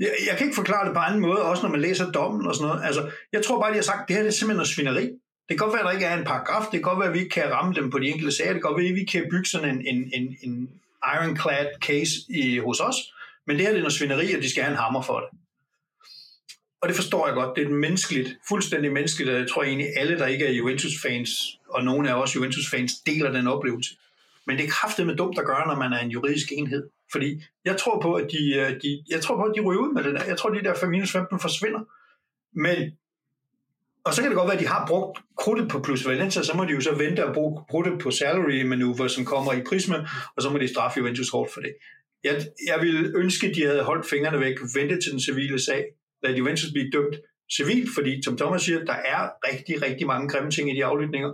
jeg, jeg kan ikke forklare det på anden måde, også når man læser dommen og sådan noget. Altså, jeg tror bare, de har sagt, at det her det er simpelthen noget svineri. Det kan godt være, at der ikke er en paragraf. Det kan godt være, at vi ikke kan ramme dem på de enkelte sager. Det kan godt være, at vi kan bygge sådan en... en, en, en ironclad case i, hos os, men det her det er noget svineri, og de skal have en hammer for det. Og det forstår jeg godt. Det er et menneskeligt, fuldstændig menneskeligt, og jeg tror egentlig alle, der ikke er Juventus-fans, og nogle af os Juventus-fans, deler den oplevelse. Men det er kraftedeme dumt at gøre, når man er en juridisk enhed. Fordi jeg tror på, at de, de, jeg tror på, at de ryger ud med det der. Jeg tror, at de der minus femten forsvinder. Men, og så kan det godt være, at de har brugt krudtet på plusvalenza, så må de jo så vente og bruge krudtet på salary manøvrer, som kommer i Prisma, og så må de straffe Juventus hårdt for det. Jeg, jeg ville ønske, at de havde holdt fingrene væk, ventet til den civile sag, lad Juventus blive dømt civilt, fordi, som Thomas siger, der er rigtig, rigtig mange grimme ting i de aflytninger,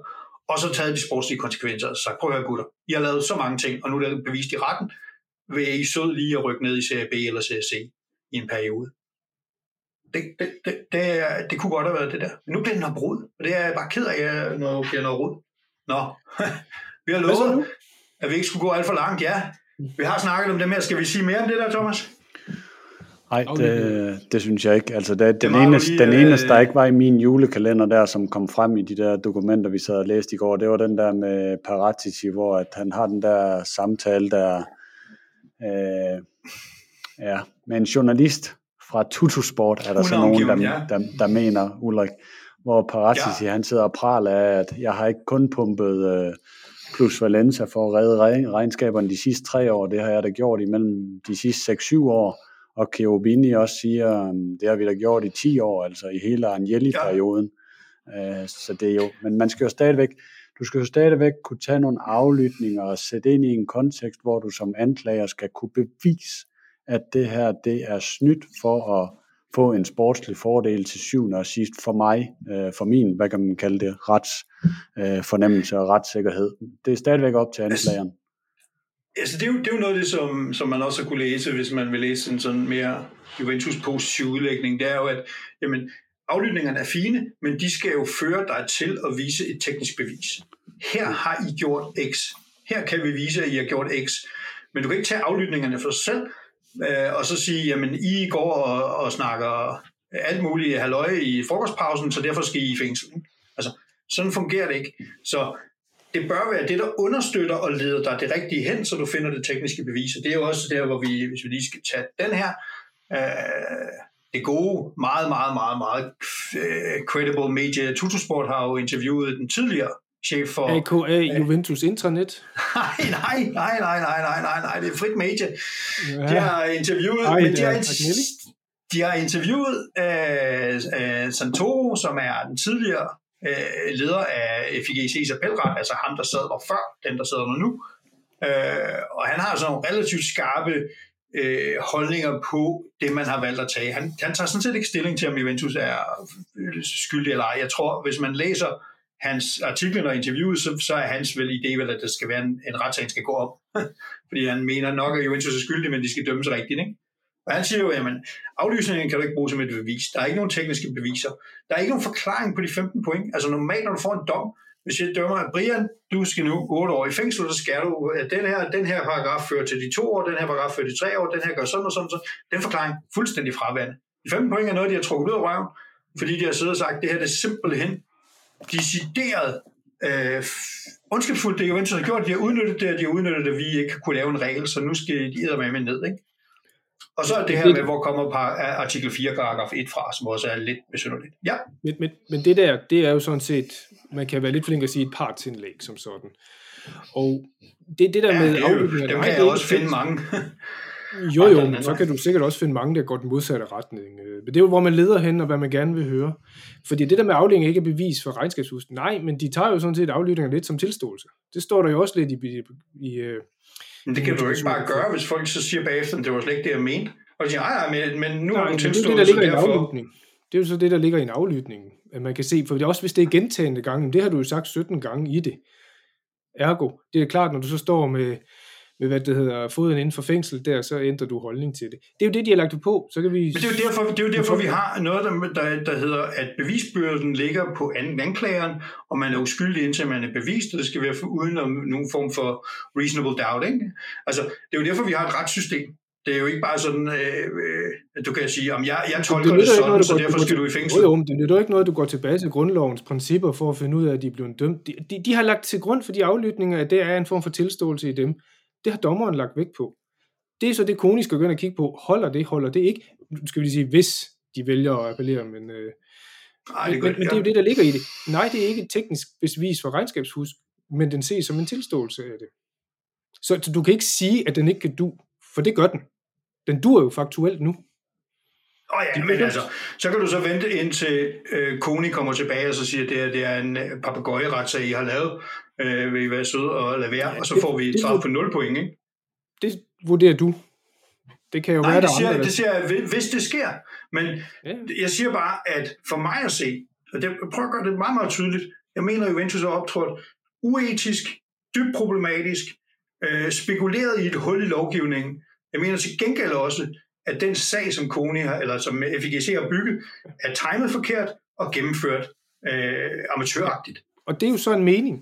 og så taget de sportslige konsekvenser, og sagt, prøv at høre gutter, I har lavet så mange ting, og nu er det bevist i retten, vil I sød lige at rykke ned i Serie B eller Serie C i en periode. Det, det, det, det, det kunne godt have været det der. Men nu bliver det noget brud, og det er jeg bare ked af, når det bliver noget rod. Nå, vi har lovet, at vi ikke skulle gå alt for langt, ja. Vi har snakket om det her. Skal vi sige mere om det der, Thomas? Nej, det, det synes jeg ikke. Altså, det, det den, eneste, lige, den eneste, der ikke var i min julekalender der, som kom frem i de der dokumenter, vi sad og læste i går, det var den der med Paratici, hvor at han har den der samtale der øh, ja, med en journalist fra Tutusport, er der så nogen, der, ja. der, der mener, Ulrik, hvor Paratici, ja. Han sidder og praler af, at jeg har ikke kun pumpet øh, plusvalenza for at redde regnskaberne de sidste tre år, det har jeg da gjort imellem de sidste seks syv år, og Keobini også siger, det har vi da gjort i ti år, altså i hele Agnelli-perioden. Ja. Øh, så det er jo, men man skal jo stadigvæk, du skal jo stadigvæk kunne tage nogle aflytninger og sætte ind i en kontekst, hvor du som anklager skal kunne bevise, at det her, det er snydt for at få en sportslig fordel til syvende og sidst for mig, øh, for min, hvad kan man kalde det, rets øh, fornemmelse og retssikkerhed. Det er stadigvæk op til anklageren. Altså, altså det, er jo, det er jo noget af det, som, som man også kunne læse, hvis man vil læse en sådan mere Juventus-positiv udlægning, det er jo, at jamen, aflytningerne er fine, men de skal jo føre dig til at vise et teknisk bevis. Her har I gjort X. Her kan vi vise, at I har gjort X. Men du kan ikke tage aflytningerne for dig selv, og så sige, jamen I går og, og snakker alt muligt halløj i frokostpausen, så derfor skal I i fængsel. Altså, sådan fungerer det ikke. Så det bør være det, der understøtter og leder dig det rigtige hen, så du finder det tekniske bevis. Og det er jo også der, hvor vi, hvis vi lige skal tage den her, øh, det gode, meget, meget, meget, meget credible media, Tuttosport har jo interviewet den tidligere chef for... A K A øh, Juventus Intranet. Nej, nej, nej, nej, nej, nej, nej, det er frit media. Ja. De har interviewet... Ej, men de har inter- De har interviewet øh, øh, Santoro, som er den tidligere øh, leder af F I G C's appelret, altså ham, der sad der før, den, der sidder der nu. Øh, og han har sådan nogle relativt skarpe øh, holdninger på det, man har valgt at tage. Han, han tager sådan set ikke stilling til, om Juventus er skyldig eller ej. Jeg tror, hvis man læser hans artiklen og interviewet, så, så er hans vel idé, vel, at der skal være en, en retssag, skal gå op. Fordi han mener nok, at Juventus er skyldig, men de skal dømmes rigtigt, ikke? Og han siger jo, at aflysningen kan du ikke bruge som et bevis. Der er ikke nogen tekniske beviser. Der er ikke nogen forklaring på de femten point. Altså normalt, når du får en dom, hvis jeg dømmer, at Brian, du skal nu otte år i fængsel, så skal du, at den her, den her paragraf fører til de to år, den her paragraf fører til de tre år, den her gør sådan og sådan. Så den forklaring fuldstændig fraværende. De femten point er noget, de har trukket ud af røven, fordi de har siddet og sagt, at det her det er simpelthen decideret øh, ondskabsfuldt, det Juventus har gjort. De har udnyttet det, og de har udnyttet det, at vi ikke kunne lave en regel, så nu skal de eddermame ned, ikke? Og så er det her med, hvor kommer artikel fire, paragraf et fra, som også er lidt besynderligt. Ja. Men, men, men det der, det er jo sådan set, man kan være lidt flink at sige, et partsindlæg som sådan. Og det, det der ja, med aflysninger... Det kan jeg også finde mange. jo jo, men så kan du sikkert også finde mange, der går den modsatte retning. Men det er jo, hvor man leder hen, og hvad man gerne vil høre. Fordi det der med aflysninger ikke er bevis for regnskabshuset. Nej, men de tager jo sådan set aflysninger lidt som tilståelse. Det står der jo også lidt i... i Men det kan du jo ikke bare gøre, hvis folk så siger bagefter, at det var slet ikke det, jeg mente. Og de siger, nej, men, men nu nej, har du tilstået, det, derfor... Det er jo så det, der ligger i en aflytning, at man kan se. For også hvis det er gentagende gange, det har du jo sagt sytten gange i det. Ergo, det er klart, når du så står med, med hvad det hedder, foden inden for fængsel der, så ændrer du holdning til det. Det er jo det, de har lagt på. Så kan vi... Men det er jo derfor, det er jo derfor vi har noget, der, der, der hedder, at bevisbyrden ligger på anklageren, og man er uskyldig, indtil man er bevist, og det skal være for, uden om nogen form for reasonable doubt, ikke? Altså, det er jo derfor, vi har et retssystem. Det er jo ikke bare sådan, øh, øh, du kan sige, om jeg, jeg tolker det, det sådan, noget, så går, derfor skal du i fængsel. Jo, det er jo ikke noget, du går tilbage til grundlovens principper for at finde ud af, at de er blevet dømt. De, de, de har lagt til grund for de aflytninger, at det er en form for tilståelse i dem. Det har dommeren lagt vægt på. Det er så det, CONI skal gå ind og kigge på. Holder det, holder det ikke? Skal vi lige sige, hvis de vælger at appellere, men, øh, Ej, det, men, det, men det er jo det, der ligger i det. Nej, det er ikke et teknisk bevis for regnskabshusk, men den ses som en tilståelse af det. Så, så du kan ikke sige, at den ikke kan du, for det gør den. Den dur jo faktuelt nu. Åh oh ja, men altså, så kan du så vente indtil øh, CONI kommer tilbage og så siger, at det, her, det er en papegøjeretsag, I har lavet. Øh, vil I være søde og lade være? Ja, og så det, får vi et svar på nul point, ikke? Det vurderer du. Det kan jo Nej, være, der det siger, andre, det siger jeg, hvis det sker. Men ja. Jeg siger bare, at for mig at se, og det, prøv at gøre det meget, meget tydeligt, jeg mener, at Juventus er optrådt uetisk, dybt problematisk, øh, spekuleret i et hul i lovgivningen. Jeg mener til gengæld også, at den sag, som CONI har, eller som F I G C har bygget, er timet forkert og gennemført øh, amatøragtigt. Og det er jo så en mening.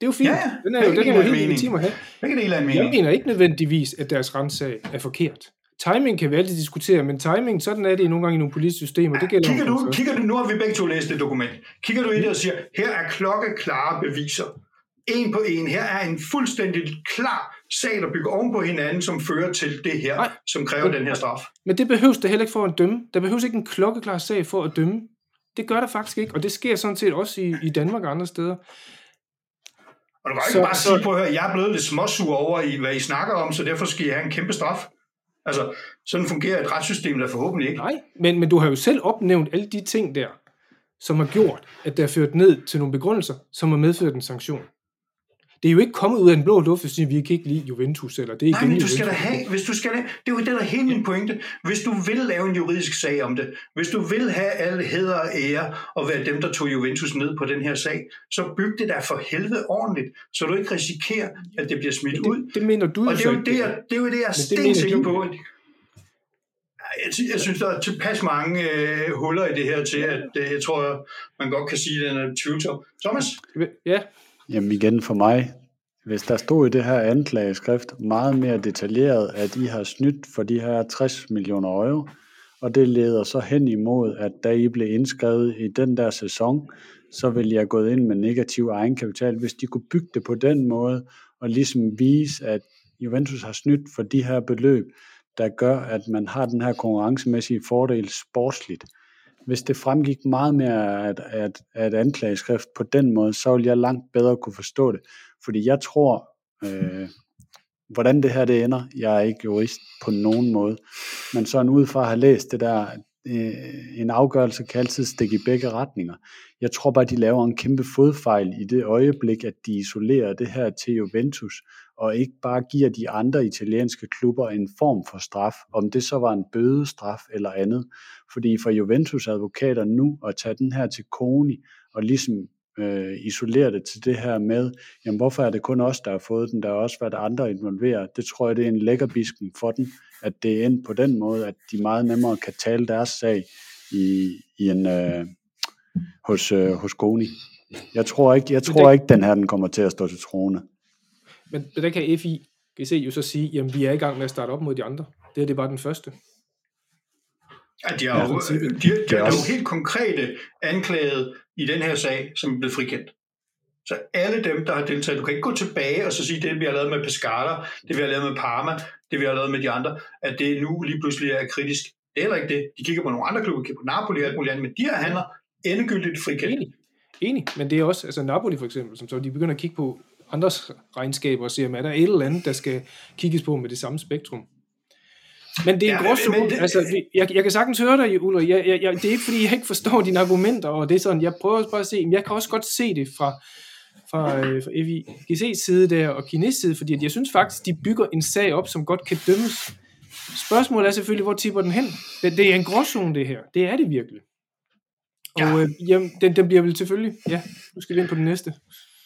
Det er jo fint. Ja, ja. Den er jo, den er jo helt legitim at have. Jeg mener ikke nødvendigvis, at deres retssag er forkert. Timing kan vi altid diskutere, men timing, sådan er det nogle gange i nogle politiske systemer. Ja, det kigger, du, kigger du, nu har vi begge to læst det dokument. Kigger du i det og siger, her er klokkeklare beviser. En på en. Her er en fuldstændig klar sag, der bygger oven på hinanden, som fører til det her, nej, som kræver men, den her straf. Men det behøves der heller ikke for at dømme. Der behøves ikke en klokkeklar sag for at dømme. Det gør der faktisk ikke, og det sker sådan set også i, i Danmark og andre steder. Og du kan så, ikke bare så, sige på at høre, jeg er blevet lidt småsur over, i, hvad I snakker om, så derfor skal I have en kæmpe straf. Altså, sådan fungerer et retssystem, der forhåbentlig ikke. Nej, men, men du har jo selv opnævnt alle de ting der, som har gjort, at der er ført ned til nogle begrundelser, som har medført en sanktion. Det er jo ikke kommet ud af en blå luft, hvis vi kan ikke lide Juventus, eller det er ikke. Nej, men du skal da have, hvis du skal det, det er jo det, der er hele min pointe. Hvis du vil lave en juridisk sag om det, hvis du vil have alle heder og ære, og være dem, der tog Juventus ned på den her sag, så byg det der for helvede ordentligt, så du ikke risikerer, at det bliver smidt det, ud. Det mener du og jo så ikke. Og det er jo det, jeg er stensikker på. Jeg synes, der er tilpas mange øh, huller i det her til, at øh, jeg tror, man godt kan sige, at den er tvivlsom. Thomas? Ja. Jamen igen for mig, hvis der stod i det her anklageskrift meget mere detaljeret, at I har snydt for de her tres millioner euro, og det leder så hen imod, at da I blev indskrevet i den der sæson, så ville jeg gå ind med negativ egenkapital, hvis de kunne bygge det på den måde, og ligesom vise, at Juventus har snydt for de her beløb, der gør, at man har den her konkurrencemæssige fordel sportsligt. Hvis det fremgik meget mere at, at, at anklageskrift på den måde, så ville jeg langt bedre kunne forstå det. Fordi jeg tror, øh, hvordan det her det ender, jeg er ikke jurist på nogen måde. Men sådan ud fra at have læst det der, øh, en afgørelse kan altid stikke i begge retninger. Jeg tror bare, de laver en kæmpe fodfejl i det øjeblik, at de isolerer det her til Juventus, og ikke bare giver de andre italienske klubber en form for straf, om det så var en bødestraf eller andet. Fordi for Juventus advokater nu at tage den her til CONI og ligesom øh, isolere det til det her med, jamen hvorfor er det kun os, der har fået den, der har også været andre involveret. Det tror jeg, det er en lækkerbisken for den, at det er på den måde, at de meget nemmere kan tale deres sag i, i en, øh, hos, øh, hos CONI. Jeg tror ikke, jeg tror ikke den her den kommer til at stå til troende. Men der kan F I G C jo så sige, jamen vi er i gang med at starte op mod de andre. Det her, det var den første. Ja, de er jo, de, de, de er jo helt konkrete anklagede i den her sag, som er blevet frikendt. Så alle dem, der har deltaget, du kan ikke gå tilbage og så sige, det vi har lavet med Pescara, det vi har lavet med Parma, det vi har lavet med de andre, at det nu lige pludselig er kritisk. Det er heller ikke det. De kigger på nogle andre klubber, kigger på Napoli og alt muligt andet, men de her handler endegyldigt frikendt. Enig, men det er også, altså Napoli for eksempel, som så de begynder at kigge på andres regnskaber og siger, at der er et eller andet, der skal kigges på med det samme spektrum. Men det er en ja, gråzone. Altså, jeg, jeg kan sagtens høre dig, Ulrik. Jeg, jeg, jeg, det er ikke, fordi jeg ikke forstår dine argumenter, og det er sådan, jeg prøver også bare at se, men jeg kan også godt se det fra, fra, øh, fra F I G C's side der, og Kines side, fordi jeg synes faktisk, de bygger en sag op, som godt kan dømmes. Spørgsmålet er selvfølgelig, hvor tipper den hen? Det, det er en gråzone, det her. Det er det virkelig. Ja. Og øh, jamen, den, den bliver vel selvfølgelig... Ja, nu skal vi ind på den næste.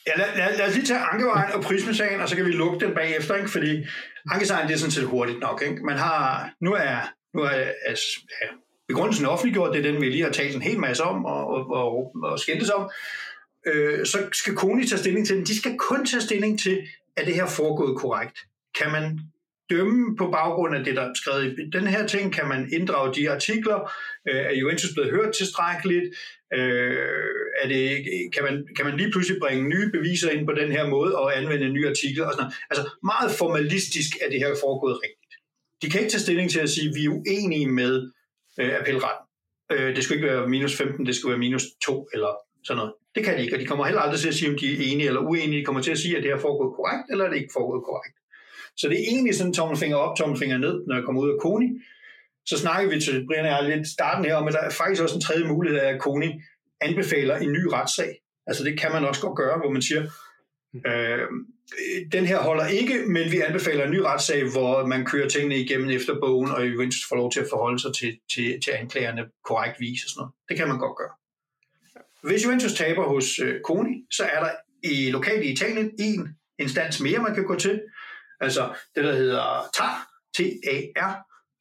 Ja, lad, lad, lad os lige tage Ankevejen og Prisma-sagen, og så kan vi lukke den bagefter, ikke? Fordi Ankevejen, det er sådan set hurtigt nok, ikke? Man har, nu er, nu er altså, ja, begrundelsen offentliggjort, det er den, vi lige har talt en hel masse om, og, og, og, og skændtes om, øh, så skal CONI tage stilling til den. De skal kun tage stilling til, er det her foregået korrekt? Kan man dømme på baggrund af det, der er skrevet i den her ting? Kan man inddrage de artikler? Øh, er Juventus blevet hørt tilstrækkeligt? Øh, er det, kan, man, kan man lige pludselig bringe nye beviser ind på den her måde og anvende en ny artikel og sådan noget. Altså meget formalistisk er det her foregået rigtigt. De kan ikke tage stilling til at sige, at vi er uenige med øh, appelretten. Øh, det skulle ikke være minus femten, det skulle være minus to eller sådan noget. Det kan de ikke, og de kommer heller aldrig til at sige, om de er enige eller uenige. De kommer til at sige, at det her foregået korrekt, eller er det ikke foregået korrekt. Så det er egentlig sådan tommelfinger op, tommelfinger ned, når jeg kommer ud af CONI. Så snakker vi til Brian og jeg lidt starten her om, at der er faktisk også en tredje mulighed af, at CONI anbefaler en ny retssag. Altså det kan man også godt gøre, hvor man siger, øh, den her holder ikke, men vi anbefaler en ny retssag, hvor man kører tingene igennem efter bogen, og Juventus får lov til at forholde sig til, til, til anklagerne korrekt vis og sådan noget. Det kan man godt gøre. Hvis Juventus taber hos øh, CONI, så er der i lokalt i Italien en instans mere, man kan gå til. Altså det, der hedder TAR, T A R,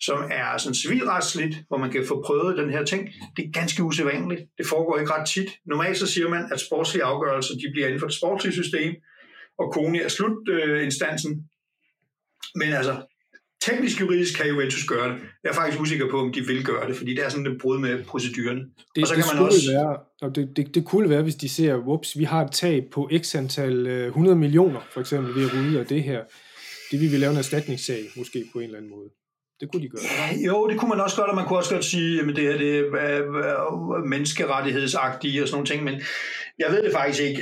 som er sådan civilretsligt, hvor man kan få prøvet den her ting. Det er ganske usædvanligt. Det foregår ikke ret tit. Normalt så siger man, at sportslige afgørelser de bliver inden for det sportslige system, og CONI er slutinstansen. Øh, Men altså, teknisk juridisk kan Juventus gøre det. Jeg er faktisk usikker på, om de vil gøre det, fordi det er sådan et brud med proceduren. Det, og så kan det man også... være, det, det, det kunne være, hvis de ser, whoops, vi har et tab på x antal hundrede millioner, for eksempel, ved at rydde af det her. Det vi vil lave en erstatningssag, måske på en eller anden måde. Det kunne de gøre. Ja, jo, det kunne man også godt, og man kunne også godt sige, at det her det er menneskerettighedsagtige og sådan nogle ting, men jeg ved det faktisk ikke.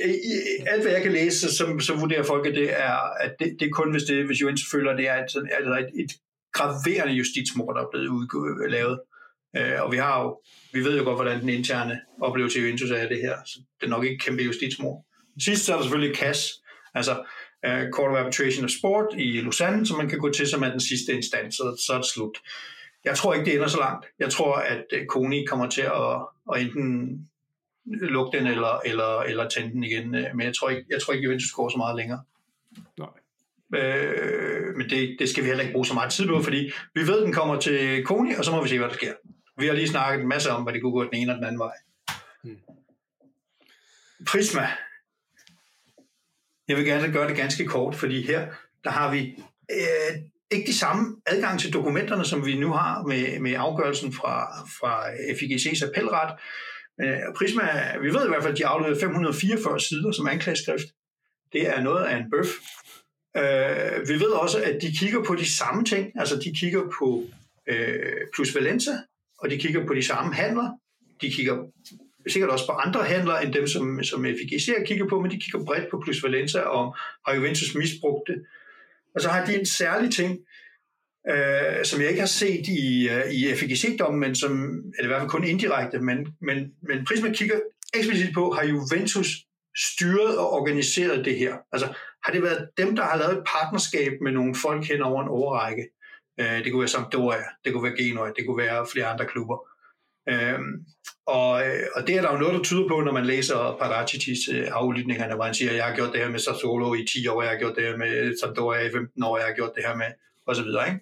Alt hvad jeg kan læse, så, så vurderer folk, at det er, at det, det er kun, hvis, det, hvis Juventus føler, at det er et, et, et graverende justitsmord, der er blevet udgø- lavet. Og vi har jo, vi ved jo godt, hvordan den interne oplevelse i Juventus er det her. Så det er nok ikke kæmpe justitsmord. Sidst så er der selvfølgelig C A S, altså Uh, Court of Arbitration of Sport i Lausanne, som man kan gå til, som er den sidste instans, så, så er det slut. Jeg tror ikke, det ender så langt. Jeg tror, at uh, CONI kommer til at, at enten lukke den, eller, eller, eller tænde den igen, uh, men jeg tror ikke, jeg tror ikke Juventus går så meget længere. Nej. Uh, men det, det skal vi heller ikke bruge så meget tid på, fordi vi ved, den kommer til CONI, og så må vi se, hvad der sker. Vi har lige snakket en masse om, hvad det kunne gå den ene og den anden vej. Hmm. Prisma. Jeg vil gerne gøre det ganske kort, fordi her, der har vi øh, ikke de samme adgang til dokumenterne, som vi nu har med, med afgørelsen fra, fra F I G C's appelret. Prisma, vi ved i hvert fald, at de afleverede fem hundrede og fireogfyrre sider som anklageskrift. Det er noget af en bøf. Vi ved også, at de kigger på de samme ting, altså de kigger på øh, plusvalenza, og de kigger på de samme handler. De kigger sikkert også på andre handler end dem, som, som F I G C kigger på, men de kigger bredt på plusvalenza, og har Juventus misbrugt det. Og så har de en særlig ting, øh, som jeg ikke har set i, øh, i F I G C-dommen, men som, eller i hvert fald kun indirekte, men, men, men Prisma kigger eksplicit på, har Juventus styret og organiseret det her? Altså, har det været dem, der har lavet et partnerskab med nogle folk hen over en årrække? Øh, det kunne være Sampdoria, det kunne være Genoa, det kunne være flere andre klubber. Øh, og, og det er der jo noget, der tyder på, når man læser Paraticis aflytningerne, hvor han siger, jeg har gjort det her med Sassuolo i ti år, jeg har gjort det her med Sampdoria i femten år, jeg har gjort det her med, og så videre, ikke?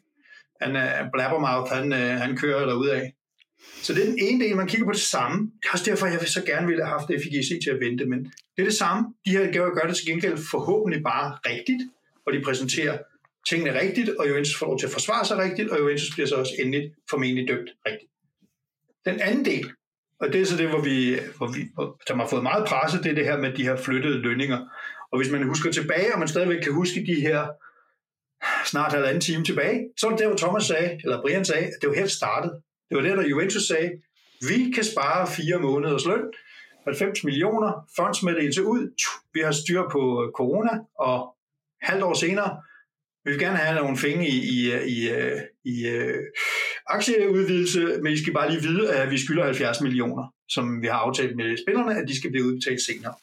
Han er blabbermouth, han, han kører derudad. Så det er den ene del, man kigger på det samme. Det er også derfor, jeg så gerne ville have haft F I G C til at vente, men det er det samme. De her gør det til gengæld forhåbentlig bare rigtigt, og de præsenterer tingene rigtigt, og Juventus får lov til at forsvare sig rigtigt, og Juventus bliver så også endelig formentlig dømt rigtigt. Den anden del, og det er så det, hvor vi, hvor vi som har fået meget presse, det er det her med de her flyttede lønninger. Og hvis man husker tilbage, og man stadigvæk kan huske de her snart halvanden time tilbage, så er det der, hvor Thomas sagde, eller Brian sagde, at det var helt startet. Det var det, der Juventus sagde, vi kan spare fire måneders løn, halvfems millioner, fondsmeddelelse ud, vi har styr på corona, og halvt år senere, vi vil gerne have nogle penge i, i, i, i, i aktieudvidelse, men I skal bare lige vide, at vi skylder halvfjerds millioner, som vi har aftalt med spillerne, at de skal blive udbetalt senere.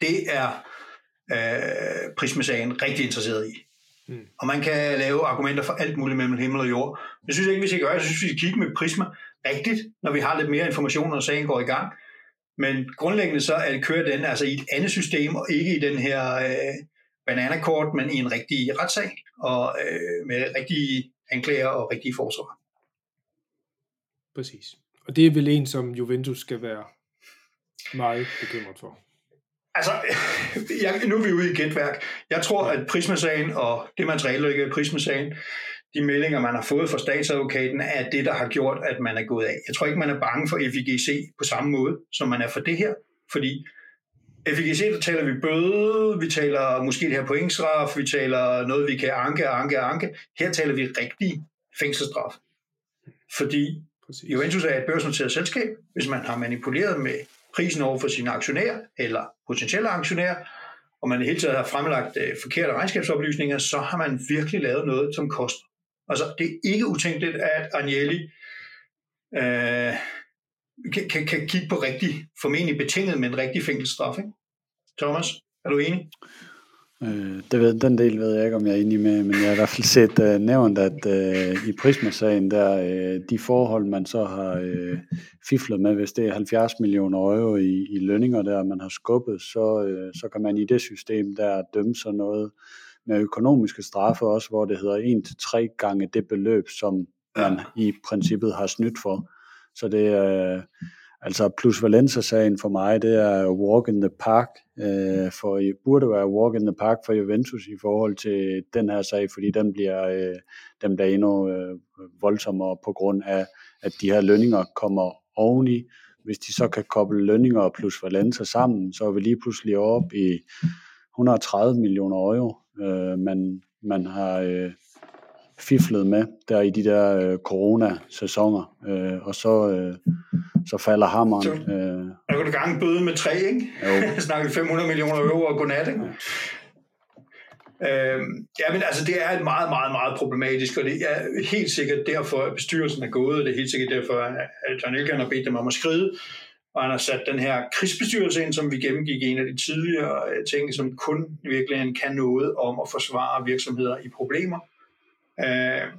Det er øh, Prisma-sagen rigtig interesseret i. Mm. Og man kan lave argumenter for alt muligt mellem himmel og jord. Det synes jeg ikke, vi skal gøre. Jeg synes, vi skal kigge med Prisma rigtigt, når vi har lidt mere information, når sagen går i gang. Men grundlæggende så er det kører den altså i et andet system, og ikke i den her øh, bananakort, men i en rigtig retssag, og øh, med rigtige anklager og rigtige forsvarer. Præcis. Og det er vel en, som Juventus skal være meget bekymret for. Altså, jeg, nu er vi ude i gætværk. Jeg tror, at Prisma-sagen og det materiale i Prisma-sagen, de meldinger, man har fået fra statsadvokaten, er det, der har gjort, at man er gået af. Jeg tror ikke, man er bange for F I G C på samme måde, som man er for det her, fordi F I G C, der taler vi bøde, vi taler måske det her pointstraf, vi taler noget, vi kan anke, anke, anke. Her taler vi rigtig fængselsstraf, fordi præcis. Juventus er et børsnoteret selskab. Hvis man har manipuleret med prisen over for sine aktionærer eller potentielle aktionærer, og man i hele tiden har fremlagt øh, forkerte regnskabsoplysninger, så har man virkelig lavet noget, som koster. Altså, det er ikke utænkeligt, at Agnelli øh, kan, kan, kan kigge på rigtig, formentlig betinget, men rigtig fængselsstraf, ikke? Thomas, er du enig? Øh, det ved, den del ved jeg ikke, om jeg er enig med, men jeg har i hvert fald set uh, nævnt, at uh, i Prisma-sagen der, uh, de forhold, man så har uh, fiflet med, hvis det er halvfjerds millioner euro i, i lønninger, der man har skubbet, så, uh, så kan man i det system der dømme sådan noget med økonomiske straffe også, hvor det hedder en til tre gange det beløb, som man i princippet har snydt for. Så det er... Uh, Altså plusvalenza-sagen for mig, det er walk in the park, øh, for burde være walk in the park for Juventus i forhold til den her sag, fordi den bliver, øh, den bliver endnu øh, voldsommere på grund af, at de her lønninger kommer oveni. Hvis de så kan koble lønninger og plusvalenza sammen, så er vi lige pludselig oppe i et hundrede og tredive millioner euro, øh, man, man har... Øh, fiflet med der i de der øh, corona-sæsoner, øh, og så, øh, så falder hammeren. Så, øh. Der kunne du gange bøde med tre, ikke? Jo. Snakke fem hundrede millioner euro og godnat, ikke? Ja. Øh, ja, men altså, det er et meget, meget, meget problematisk, og det er helt sikkert derfor, at bestyrelsen er gået, og det er helt sikkert derfor, at John Elkann har bedt dem om at skride, og han har sat den her krigsbestyrelse ind, som vi gennemgik en af de tidligere ting, som kun virkelig kan noget om at forsvare virksomheder i problemer. Uh,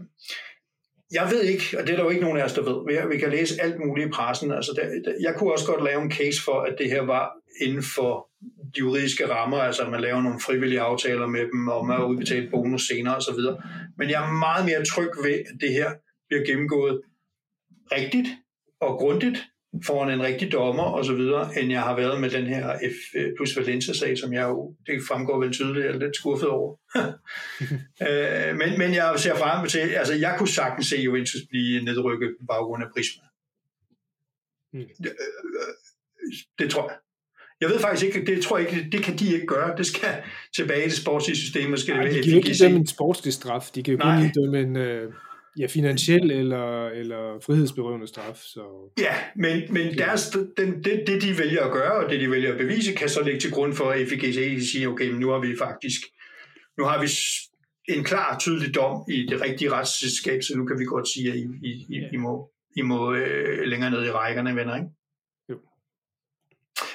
jeg ved ikke, og det er der jo ikke nogen af os, der ved. Vi, vi kan læse alt muligt i pressen. Altså, der, der, jeg kunne også godt lave en case for, at det her var inden for de juridiske rammer, altså at man laver nogle frivillige aftaler med dem, og man har udbetalt bonus senere osv. Men jeg er meget mere tryg ved, at det her bliver gennemgået rigtigt og grundigt, foran en rigtig dommer og så videre, end jeg har været med den her F Plusvalenze-sag, som jeg jo, det fremgår vel tydeligt, jeg er lidt skuffet over. øh, men, men jeg ser frem til, altså jeg kunne sagtens se Juventus blive nedrykket på baggrund af Prisma. Mm. Det, øh, det tror jeg. Jeg ved faktisk ikke, det tror jeg ikke, det kan de ikke gøre. Det skal tilbage til sportslige systemer. Skal nej, det være de kan jo ikke dømme en sportslig straf. De kan jo kun dømme en øh, ja, finansiel eller, eller frihedsberøvende straf. Så. Ja, men, men deres, den, det, det de vælger at gøre, og det de vælger at bevise, kan så ligge til grund for, at F I G C siger, okay, men nu har vi faktisk nu har vi en klar tydelig dom i det rigtige retsselskab, så nu kan vi godt sige, at I, I, I, I må, I må øh, længere ned i rækkerne, venner, ikke?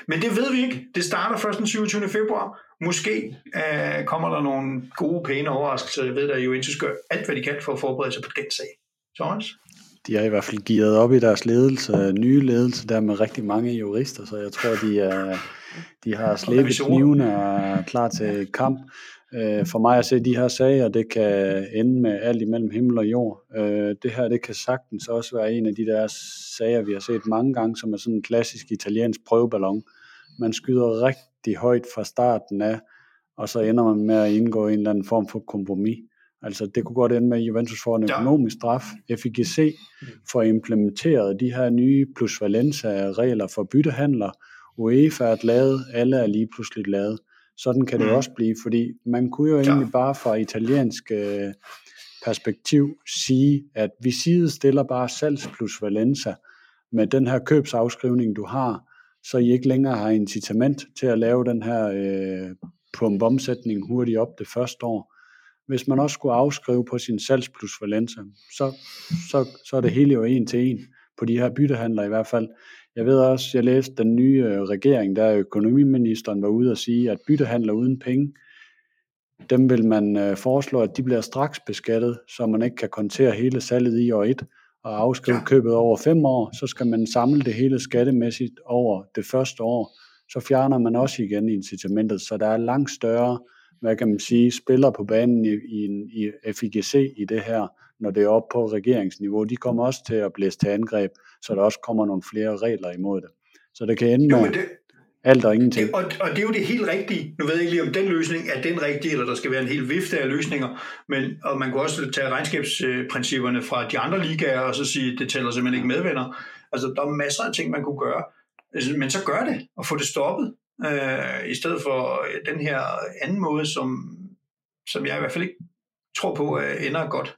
Men det ved vi ikke. Det starter først den syvogtyvende februar. Måske øh, kommer der nogle gode, pæne overraskelser. Jeg ved, der Juventus gør alt, hvad de kan for at forberede sig på den sag. Thomas? De er i hvert fald gearet op i deres ledelse, nye ledelse, der med rigtig mange jurister, så jeg tror, de, er, de har slebet knivene og er klar til kamp. For mig at se de her sager, det kan ende med alt imellem himmel og jord. Det her, det kan sagtens også være en af de der sager, vi har set mange gange, som er sådan en klassisk italiensk prøveballon. Man skyder rigtig højt fra starten af, og så ender man med at indgå en eller anden form for kompromis. Altså det kunne godt ende med, at Juventus får en økonomisk straf. F I G C får implementeret de her nye plusvalenza-regler for byttehandler. UEFA er lavet, alle er lige pludselig lavet. Sådan kan det mm. også blive, fordi man kunne jo egentlig ja. bare fra italiensk øh, perspektiv sige, at vi sidestiller bare salgs plus valenza med den her købsafskrivning, du har, så I ikke længere har incitament til at lave den her øh, pump-omsætning hurtigt op det første år. Hvis man også skulle afskrive på sin salgs plus valenza, så, så, så er det hele jo en til en på de her byttehandler i hvert fald. Jeg ved også, jeg læste den nye regering, der økonomiministeren var ude og sige, at byttehandler uden penge, dem vil man foreslå, at de bliver straks beskattet, så man ikke kan kontere hele salget i år et og afskrive ja. købet over fem år. Så skal man samle det hele skattemæssigt over det første år. Så fjerner man også igen incitamentet, så der er langt større, hvad kan man sige, spillere på banen i, i, i F I G C i det her, når det er oppe på regeringsniveau. De kommer også til at blæse til angreb, så der også kommer nogle flere regler imod det. Så det kan ende med jo, det, alt og ingenting. Det, og, og det er jo det helt rigtige. Nu ved jeg ikke lige, om den løsning er den rigtige, eller der skal være en hel vifte af løsninger, men, og man kunne også tage regnskabsprincipperne fra de andre ligaer, og så sige, at det tæller simpelthen ikke med, venner. Altså, der er masser af ting, man kunne gøre. Men så gør det, og få det stoppet. Øh, I stedet for den her anden måde, som, som jeg i hvert fald ikke tror på, øh, ender godt.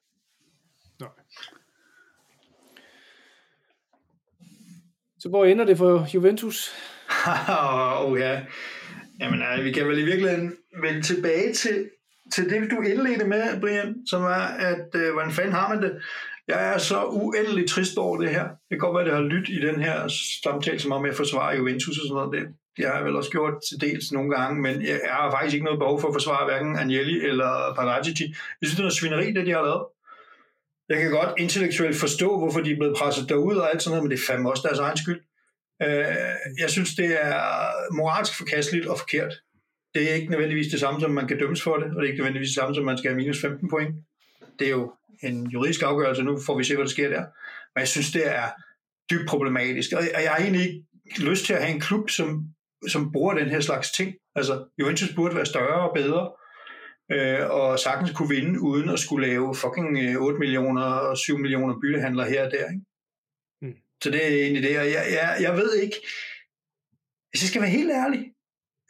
Så hvor ender det for Juventus? Åh oh, ja, jamen nej, vi kan vel i virkeligheden vende tilbage til, til det, du indledte med, Brian, som er, at øh, hvordan fanden har man det? Jeg er så uendelig trist over det her. Det kan godt være, at det har lyttet i den her samtale, som om jeg forsvarer Juventus og sådan noget. Det, det har jeg vel også gjort til dels nogle gange, men jeg har faktisk ikke noget behov for at forsvare hverken Agnelli eller Paratici. Jeg synes, det er noget svineri, det de har lavet. Jeg kan godt intellektuelt forstå, hvorfor de er blevet presset derud og alt sådan noget, men det er fandme også deres egen skyld. Jeg synes, det er moralsk forkasteligt og forkert. Det er ikke nødvendigvis det samme, som man kan dømmes for det, og det er ikke nødvendigvis det samme, som man skal have minus femten point. Det er jo en juridisk afgørelse, nu får vi se, hvad der sker der. Men jeg synes, det er dybt problematisk, og jeg har egentlig ikke lyst til at have en klub, som, som bruger den her slags ting. Altså, Juventus burde være større og bedre, og sagtens kunne vinde, uden at skulle lave fucking otte millioner og syv millioner byttehandler her og der. Ikke? Mm. Så det er egentlig det, og jeg, jeg, jeg ved ikke, hvis jeg skal være helt ærlig,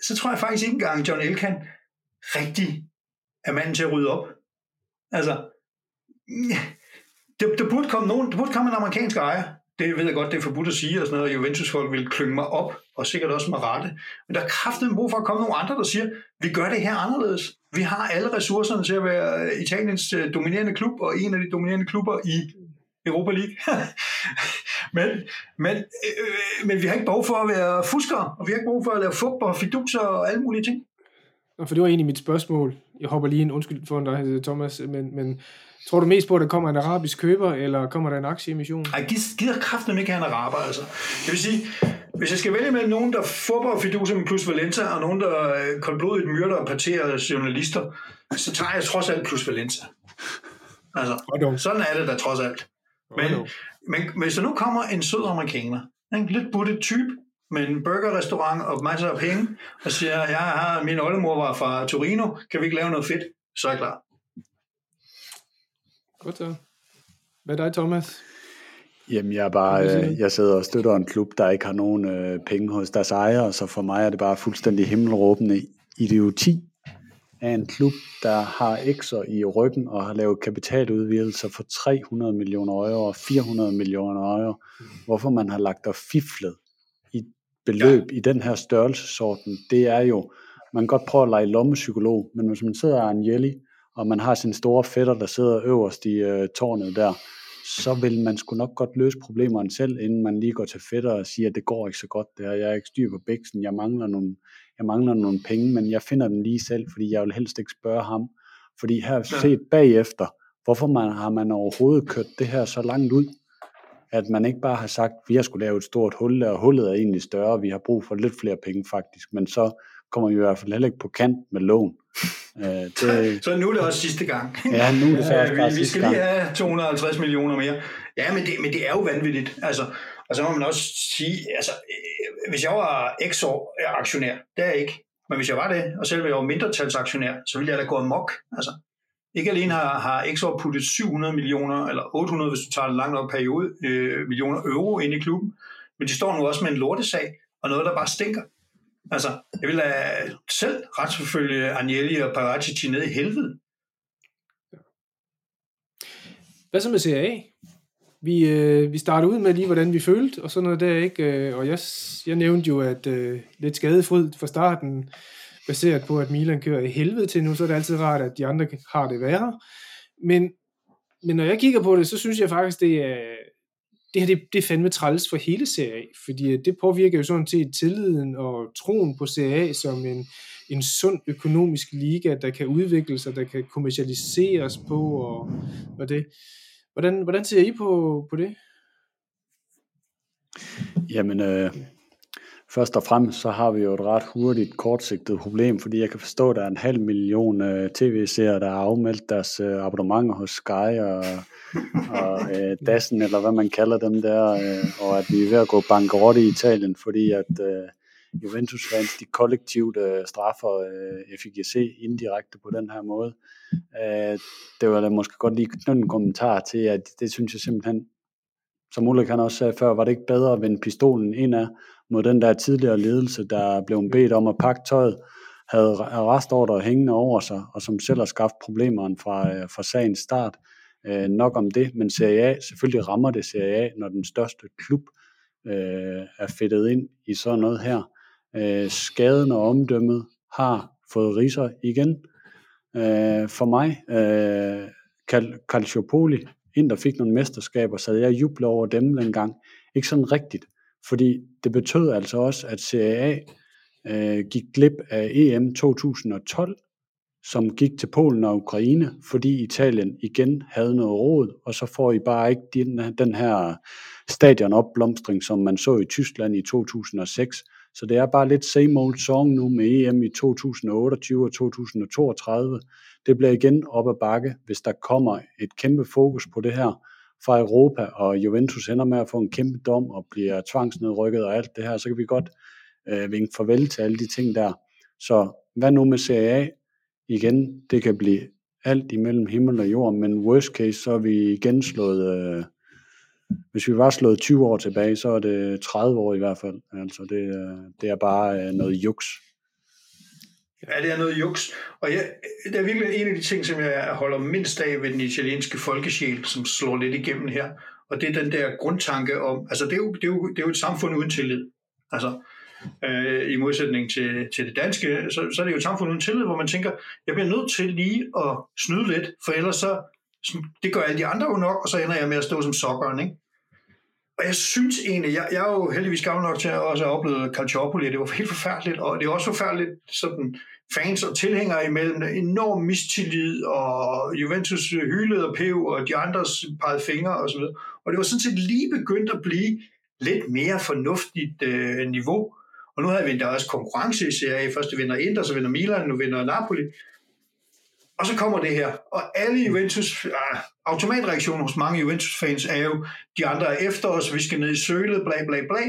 så tror jeg faktisk ikke engang, John Elkann rigtig er manden til at rydde op. Altså, det, det burde komme nogen, det burde komme en amerikansk ejer. Det ved jeg godt, det er forbudt at sige, og sådan noget, og Juventus-folk vil klynge mig op, og sikkert også med rette. Men der er kraftedeme brug for at komme nogle andre, der siger, vi gør det her anderledes. Vi har alle ressourcerne til at være Italiens dominerende klub, og en af de dominerende klubber i Europa League. men, men, øh, men vi har ikke brug for at være fuskere, og vi har ikke brug for at lave fup og fiduser og alle mulige ting. For det var egentlig mit spørgsmål. Jeg hopper lige en undskyld foran dig, Thomas, men... men tror du mest på, at der kommer en arabisk køber, eller kommer der en aktieemission? Ej, gider kraften ikke, at han er araber, altså. Det vil sige, hvis jeg skal vælge med nogen, der fupper og fiduser med plusvalenza, og nogen, der koldblodigt myrder og parterer journalister, så tager jeg trods alt plusvalenza. Altså, sådan er det da trods alt. Men, men hvis der nu kommer en sød amerikaner, en lidt buttet type med en burgerrestaurant og masser af penge, og siger, jeg har, min oldemor var fra Torino, kan vi ikke lave noget fedt? Så er jeg klar. Godt så. Hvad er dig, Thomas? Jamen, jeg, bare, jeg sidder og støtter en klub, der ikke har nogen øh, penge hos deres ejere, så for mig er det bare fuldstændig himmelråbende idioti af en klub, der har ekser i ryggen og har lavet kapitaludvidelser for tre hundrede millioner euro og fire hundrede millioner euro. Hvorfor man har lagt og fiflet i beløb ja. i den her størrelsesorden, det er jo, man kan godt prøve at lege lommepsykolog, men hvis man sidder Agnelli, og man har sin store fætter, der sidder øverst i øh, tårnet der, så vil man sgu nok godt løse problemerne selv, inden man lige går til fætter og siger, at det går ikke så godt der, jeg er ikke styr på bæksen, jeg mangler nogle, jeg mangler nogle penge, men jeg finder dem lige selv, fordi jeg vil helst ikke spørge ham. Fordi her set bagefter, hvorfor man, har man overhovedet kørt det her så langt ud, at man ikke bare har sagt, vi har skulle lave et stort hul der, og hullet er egentlig større, vi har brug for lidt flere penge faktisk, men så kommer vi i hvert fald heller ikke på kant med lån. Øh, det... Så nu er det også sidste gang. Ja, nu er det så også ja, vi, vi skal lige have to hundrede og halvtreds millioner mere. Ja, men det, men det er jo vanvittigt. Altså, og så må man også sige, altså, hvis jeg var X-aktionær, det er jeg ikke, men hvis jeg var det, og selv hvis jeg var mindretalsaktionær, så ville jeg da gå amok. Altså, ikke alene har, har X-år puttet syv hundrede millioner, eller otte hundrede, hvis du tager en lang nok periode, øh, millioner euro ind i klubben, men de står nu også med en lortesag, og noget, der bare stinker. Altså, jeg vil da selv retsforfølge Agnelli og Paratici ned i helvede. Hvad så med Serie A? Vi, øh, vi starter ud med lige, hvordan vi følte, og sådan noget der, ikke? Og jeg, jeg nævnte jo, at øh, lidt skadefryd fra starten, baseret på, at Milan kører i helvede til nu, så er det altid rart, at de andre har det værre. Men, men når jeg kigger på det, så synes jeg faktisk, det er... Det her, det, det er fandme træls for hele Serie A, fordi det påvirker jo sådan set tilliden og troen på Serie A som en, en sund økonomisk liga, der kan udvikles og der kan kommercialiseres på og, og det. Hvordan, hvordan ser I på, på det? Jamen, øh, først og fremmest så har vi jo et ret hurtigt kortsigtet problem, fordi jeg kan forstå, at der er en halv million øh, tv-serier, der har afmeldt deres øh, abonnementer hos Sky og og øh, Dassen, eller hvad man kalder dem der, øh, og at vi er ved at gå bankerot i Italien, fordi at øh, Juventus-fans, de kollektivt øh, straffer øh, F I G C indirekte på den her måde. Øh, det var da måske godt lige knytte en kommentar til, at det synes jeg simpelthen, som Ulrik han også sagde før, var det ikke bedre at vende pistolen indad mod den der tidligere ledelse, der blev bedt om at pakke tøjet, havde arrestordre hængende over sig, og som selv har skabt problemerne fra, øh, fra sagens start. Øh, nok om det, men Serie A, selvfølgelig rammer det Serie A, når den største klub øh, er fedtet ind i sådan noget her. Øh, skaden og omdømmet har fået ridser igen. Øh, for mig, øh, Cal- Calciopoli, Inter fik nogle mesterskaber, så jeg jubler over dem dengang. Ikke sådan rigtigt, fordi det betød altså også, at Serie A øh, gik glip af E M to tusind og tolv, som gik til Polen og Ukraine, fordi Italien igen havde noget rod, og så får I bare ikke den, den her stadionopblomstring, som man så i Tyskland i to tusind og seks. Så det er bare lidt same old song nu med E M i to tusind og otteogtyve og to tusind og toogtredive. Det bliver igen op ad bakke, hvis der kommer et kæmpe fokus på det her fra Europa, og Juventus ender med at få en kæmpe dom og bliver tvangsnedrykket og alt det her, så kan vi godt øh, vinke farvel til alle de ting der. Så hvad nu med Serie A? Igen, det kan blive alt imellem himmel og jord, men worst case, så er vi igen slået, øh, hvis vi var slået tyve år tilbage, så er det tredive år i hvert fald. Altså det, det er bare øh, noget juks. Ja, det er noget juks, og jeg, det er virkelig en af de ting, som jeg holder mindst af ved den italienske folkesjæl, som slår lidt igennem her, og det er den der grundtanke om, altså det er jo, det er jo, det er jo et samfund uden tillid, altså i modsætning til, til det danske, så, så er det jo et samfund uden tillid, hvor man tænker, jeg bliver nødt til lige at snyde lidt, for ellers så, det gør alle de andre jo nok, og så ender jeg med at stå som sokkeren, ikke? Og jeg synes egentlig, jeg, jeg er jo heldigvis gammel nok til at også have oplevet Calciopoli, det var helt forfærdeligt, og det er også forfærdeligt, sådan fans og tilhængere imellem, enorm mistillid, og Juventus hylede og pev, og de andres pegede fingre og så videre, og det var sådan set lige begyndt at blive lidt mere fornuftigt øh, niveau. Og nu havde vi endda også konkurrence i Serie A. Først vinder Inter, så vinder Milan, nu vinder Napoli. Og så kommer det her, og alle Juventus, ah, automatreaktioner hos mange Juventus-fans er jo, de andre er efter os, vi skal ned i sølet, bla bla bla,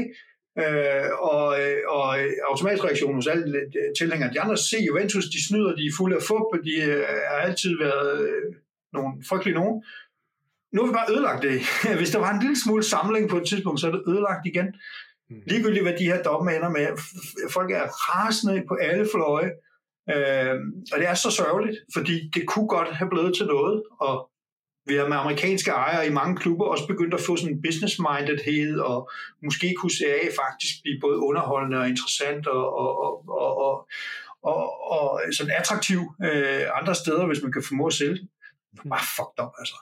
øh, og, og automatreaktioner hos alle tilhængere. De andre ser Juventus, de snyder, de er fulde af fup, de har altid været nogle frygtelige nogen. Nu har vi bare ødelagt det. Hvis der var en lille smule samling på et tidspunkt, så er det ødelagt igen. Ligegyldigt hvad de her domme ender med. Folk er rasende på alle fløje. Øh, og det er så sørgeligt, fordi det kunne godt have blevet til noget, og vi er med amerikanske ejere i mange klubber også begyndt at få sådan en business-mindedhed, og måske kunne Serie A faktisk blive både underholdende og interessant og, og, og, og, og, og, og sådan attraktiv øh, andre steder, hvis man kan formå at sælge. Bare fucked up, altså.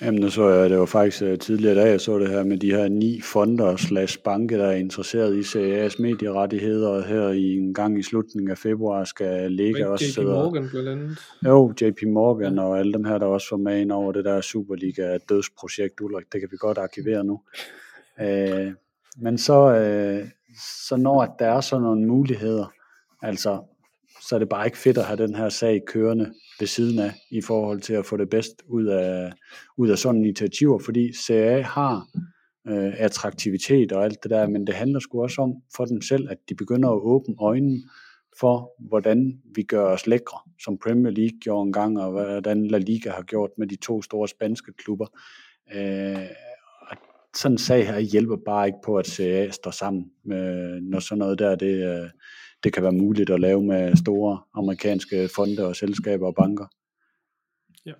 Jamen, nu så jeg, det var faktisk uh, tidligere i dag, jeg så det her med de her ni fonder slash banke, der er interesseret i Serie A's medierettigheder, og her i en gang i slutningen af februar skal Lega også sidde. J P Morgan blandt andet. Jo, J P Morgan og alle dem her, der også var med ind over det der Superliga-dødsprojekt, Ulrik, det kan vi godt arkivere nu. Øh, men så, øh, så når der er sådan nogle muligheder, altså, så er det bare ikke fedt at have den her sag kørende ved siden af, i forhold til at få det bedst ud af, ud af sådan initiativer, fordi Serie A har øh, attraktivitet og alt det der, men det handler sgu også om for dem selv, at de begynder at åbne øjnene for, hvordan vi gør os lækre, som Premier League gjorde engang, og hvordan La Liga har gjort med de to store spanske klubber. Øh, og sådan en sag her hjælper bare ikke på, at Serie A står sammen, øh, når sådan noget der, det øh, det kan være muligt at lave med store amerikanske fonde og selskaber og banker. Ja.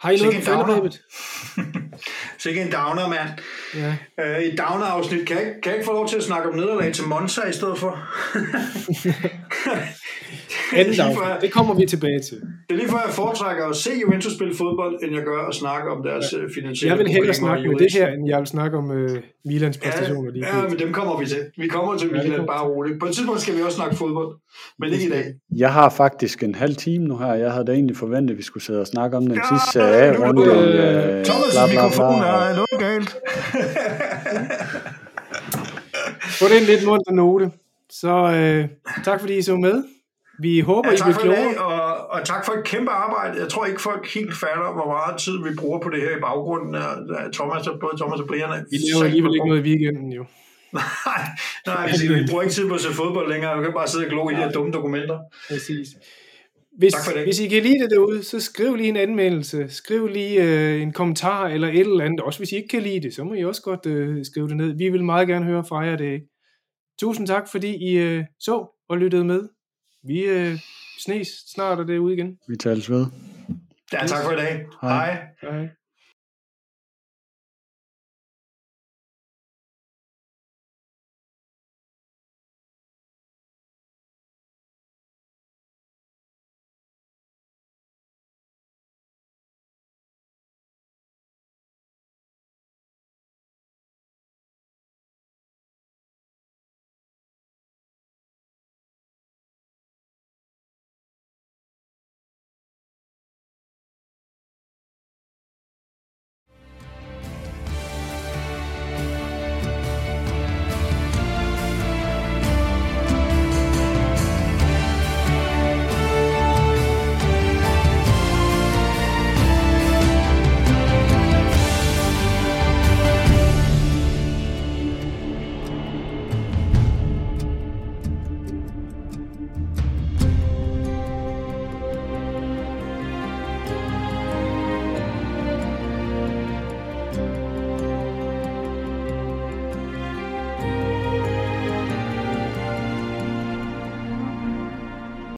Har I noget fælderbabet? Sikke en downer, mand. Ja. Øh, et downer-afsnit. Kan jeg, kan jeg ikke få lov til at snakke om nederlag til Monza i stedet for? Endelig, det kommer vi tilbage til. Det er lige før, jeg foretrækker at se Juventus spille fodbold, end jeg gør at snakke om deres ja. finansielle. Jeg vil hellere snakke med det her, end jeg vil snakke om øh, Milans præstationer. Ja, ja, men dem kommer vi til. Vi kommer til ja, Milan, bare roligt. På et tidspunkt skal vi også snakke fodbold, men ikke i dag. Jeg har faktisk en halv time nu her. Jeg havde da egentlig forventet, at vi skulle sidde og snakke om den ja, sidste A-runde. Øh, Thomas' mikrofon er noget galt. På den lidt munter note. Så øh, tak fordi I så med. Vi håber, ja, I bliver klogere. Og, og tak for et kæmpe arbejde. Jeg tror ikke, folk helt fatter, hvor meget tid vi bruger på det her i baggrunden. Thomas og, både Thomas og Brian er... Vi laver alligevel ikke noget i weekenden, jo. nej, nej vi bruger ikke tid på at se fodbold længere. Vi kan bare sidde og glo i de her dumme dokumenter. Præcis. Hvis, tak for det. Hvis I kan lide det derude, så skriv lige en anmeldelse. Skriv lige øh, en kommentar eller et eller andet. Også hvis I ikke kan lide det, så må I også godt øh, skrive det ned. Vi vil meget gerne høre fra jer det. Tusind tak, fordi I øh, så og lyttede med. Vi øh, snes snart, og det er ude igen. Vi tales ved. Ja, tak for i dag. Hej. Hej. Hej.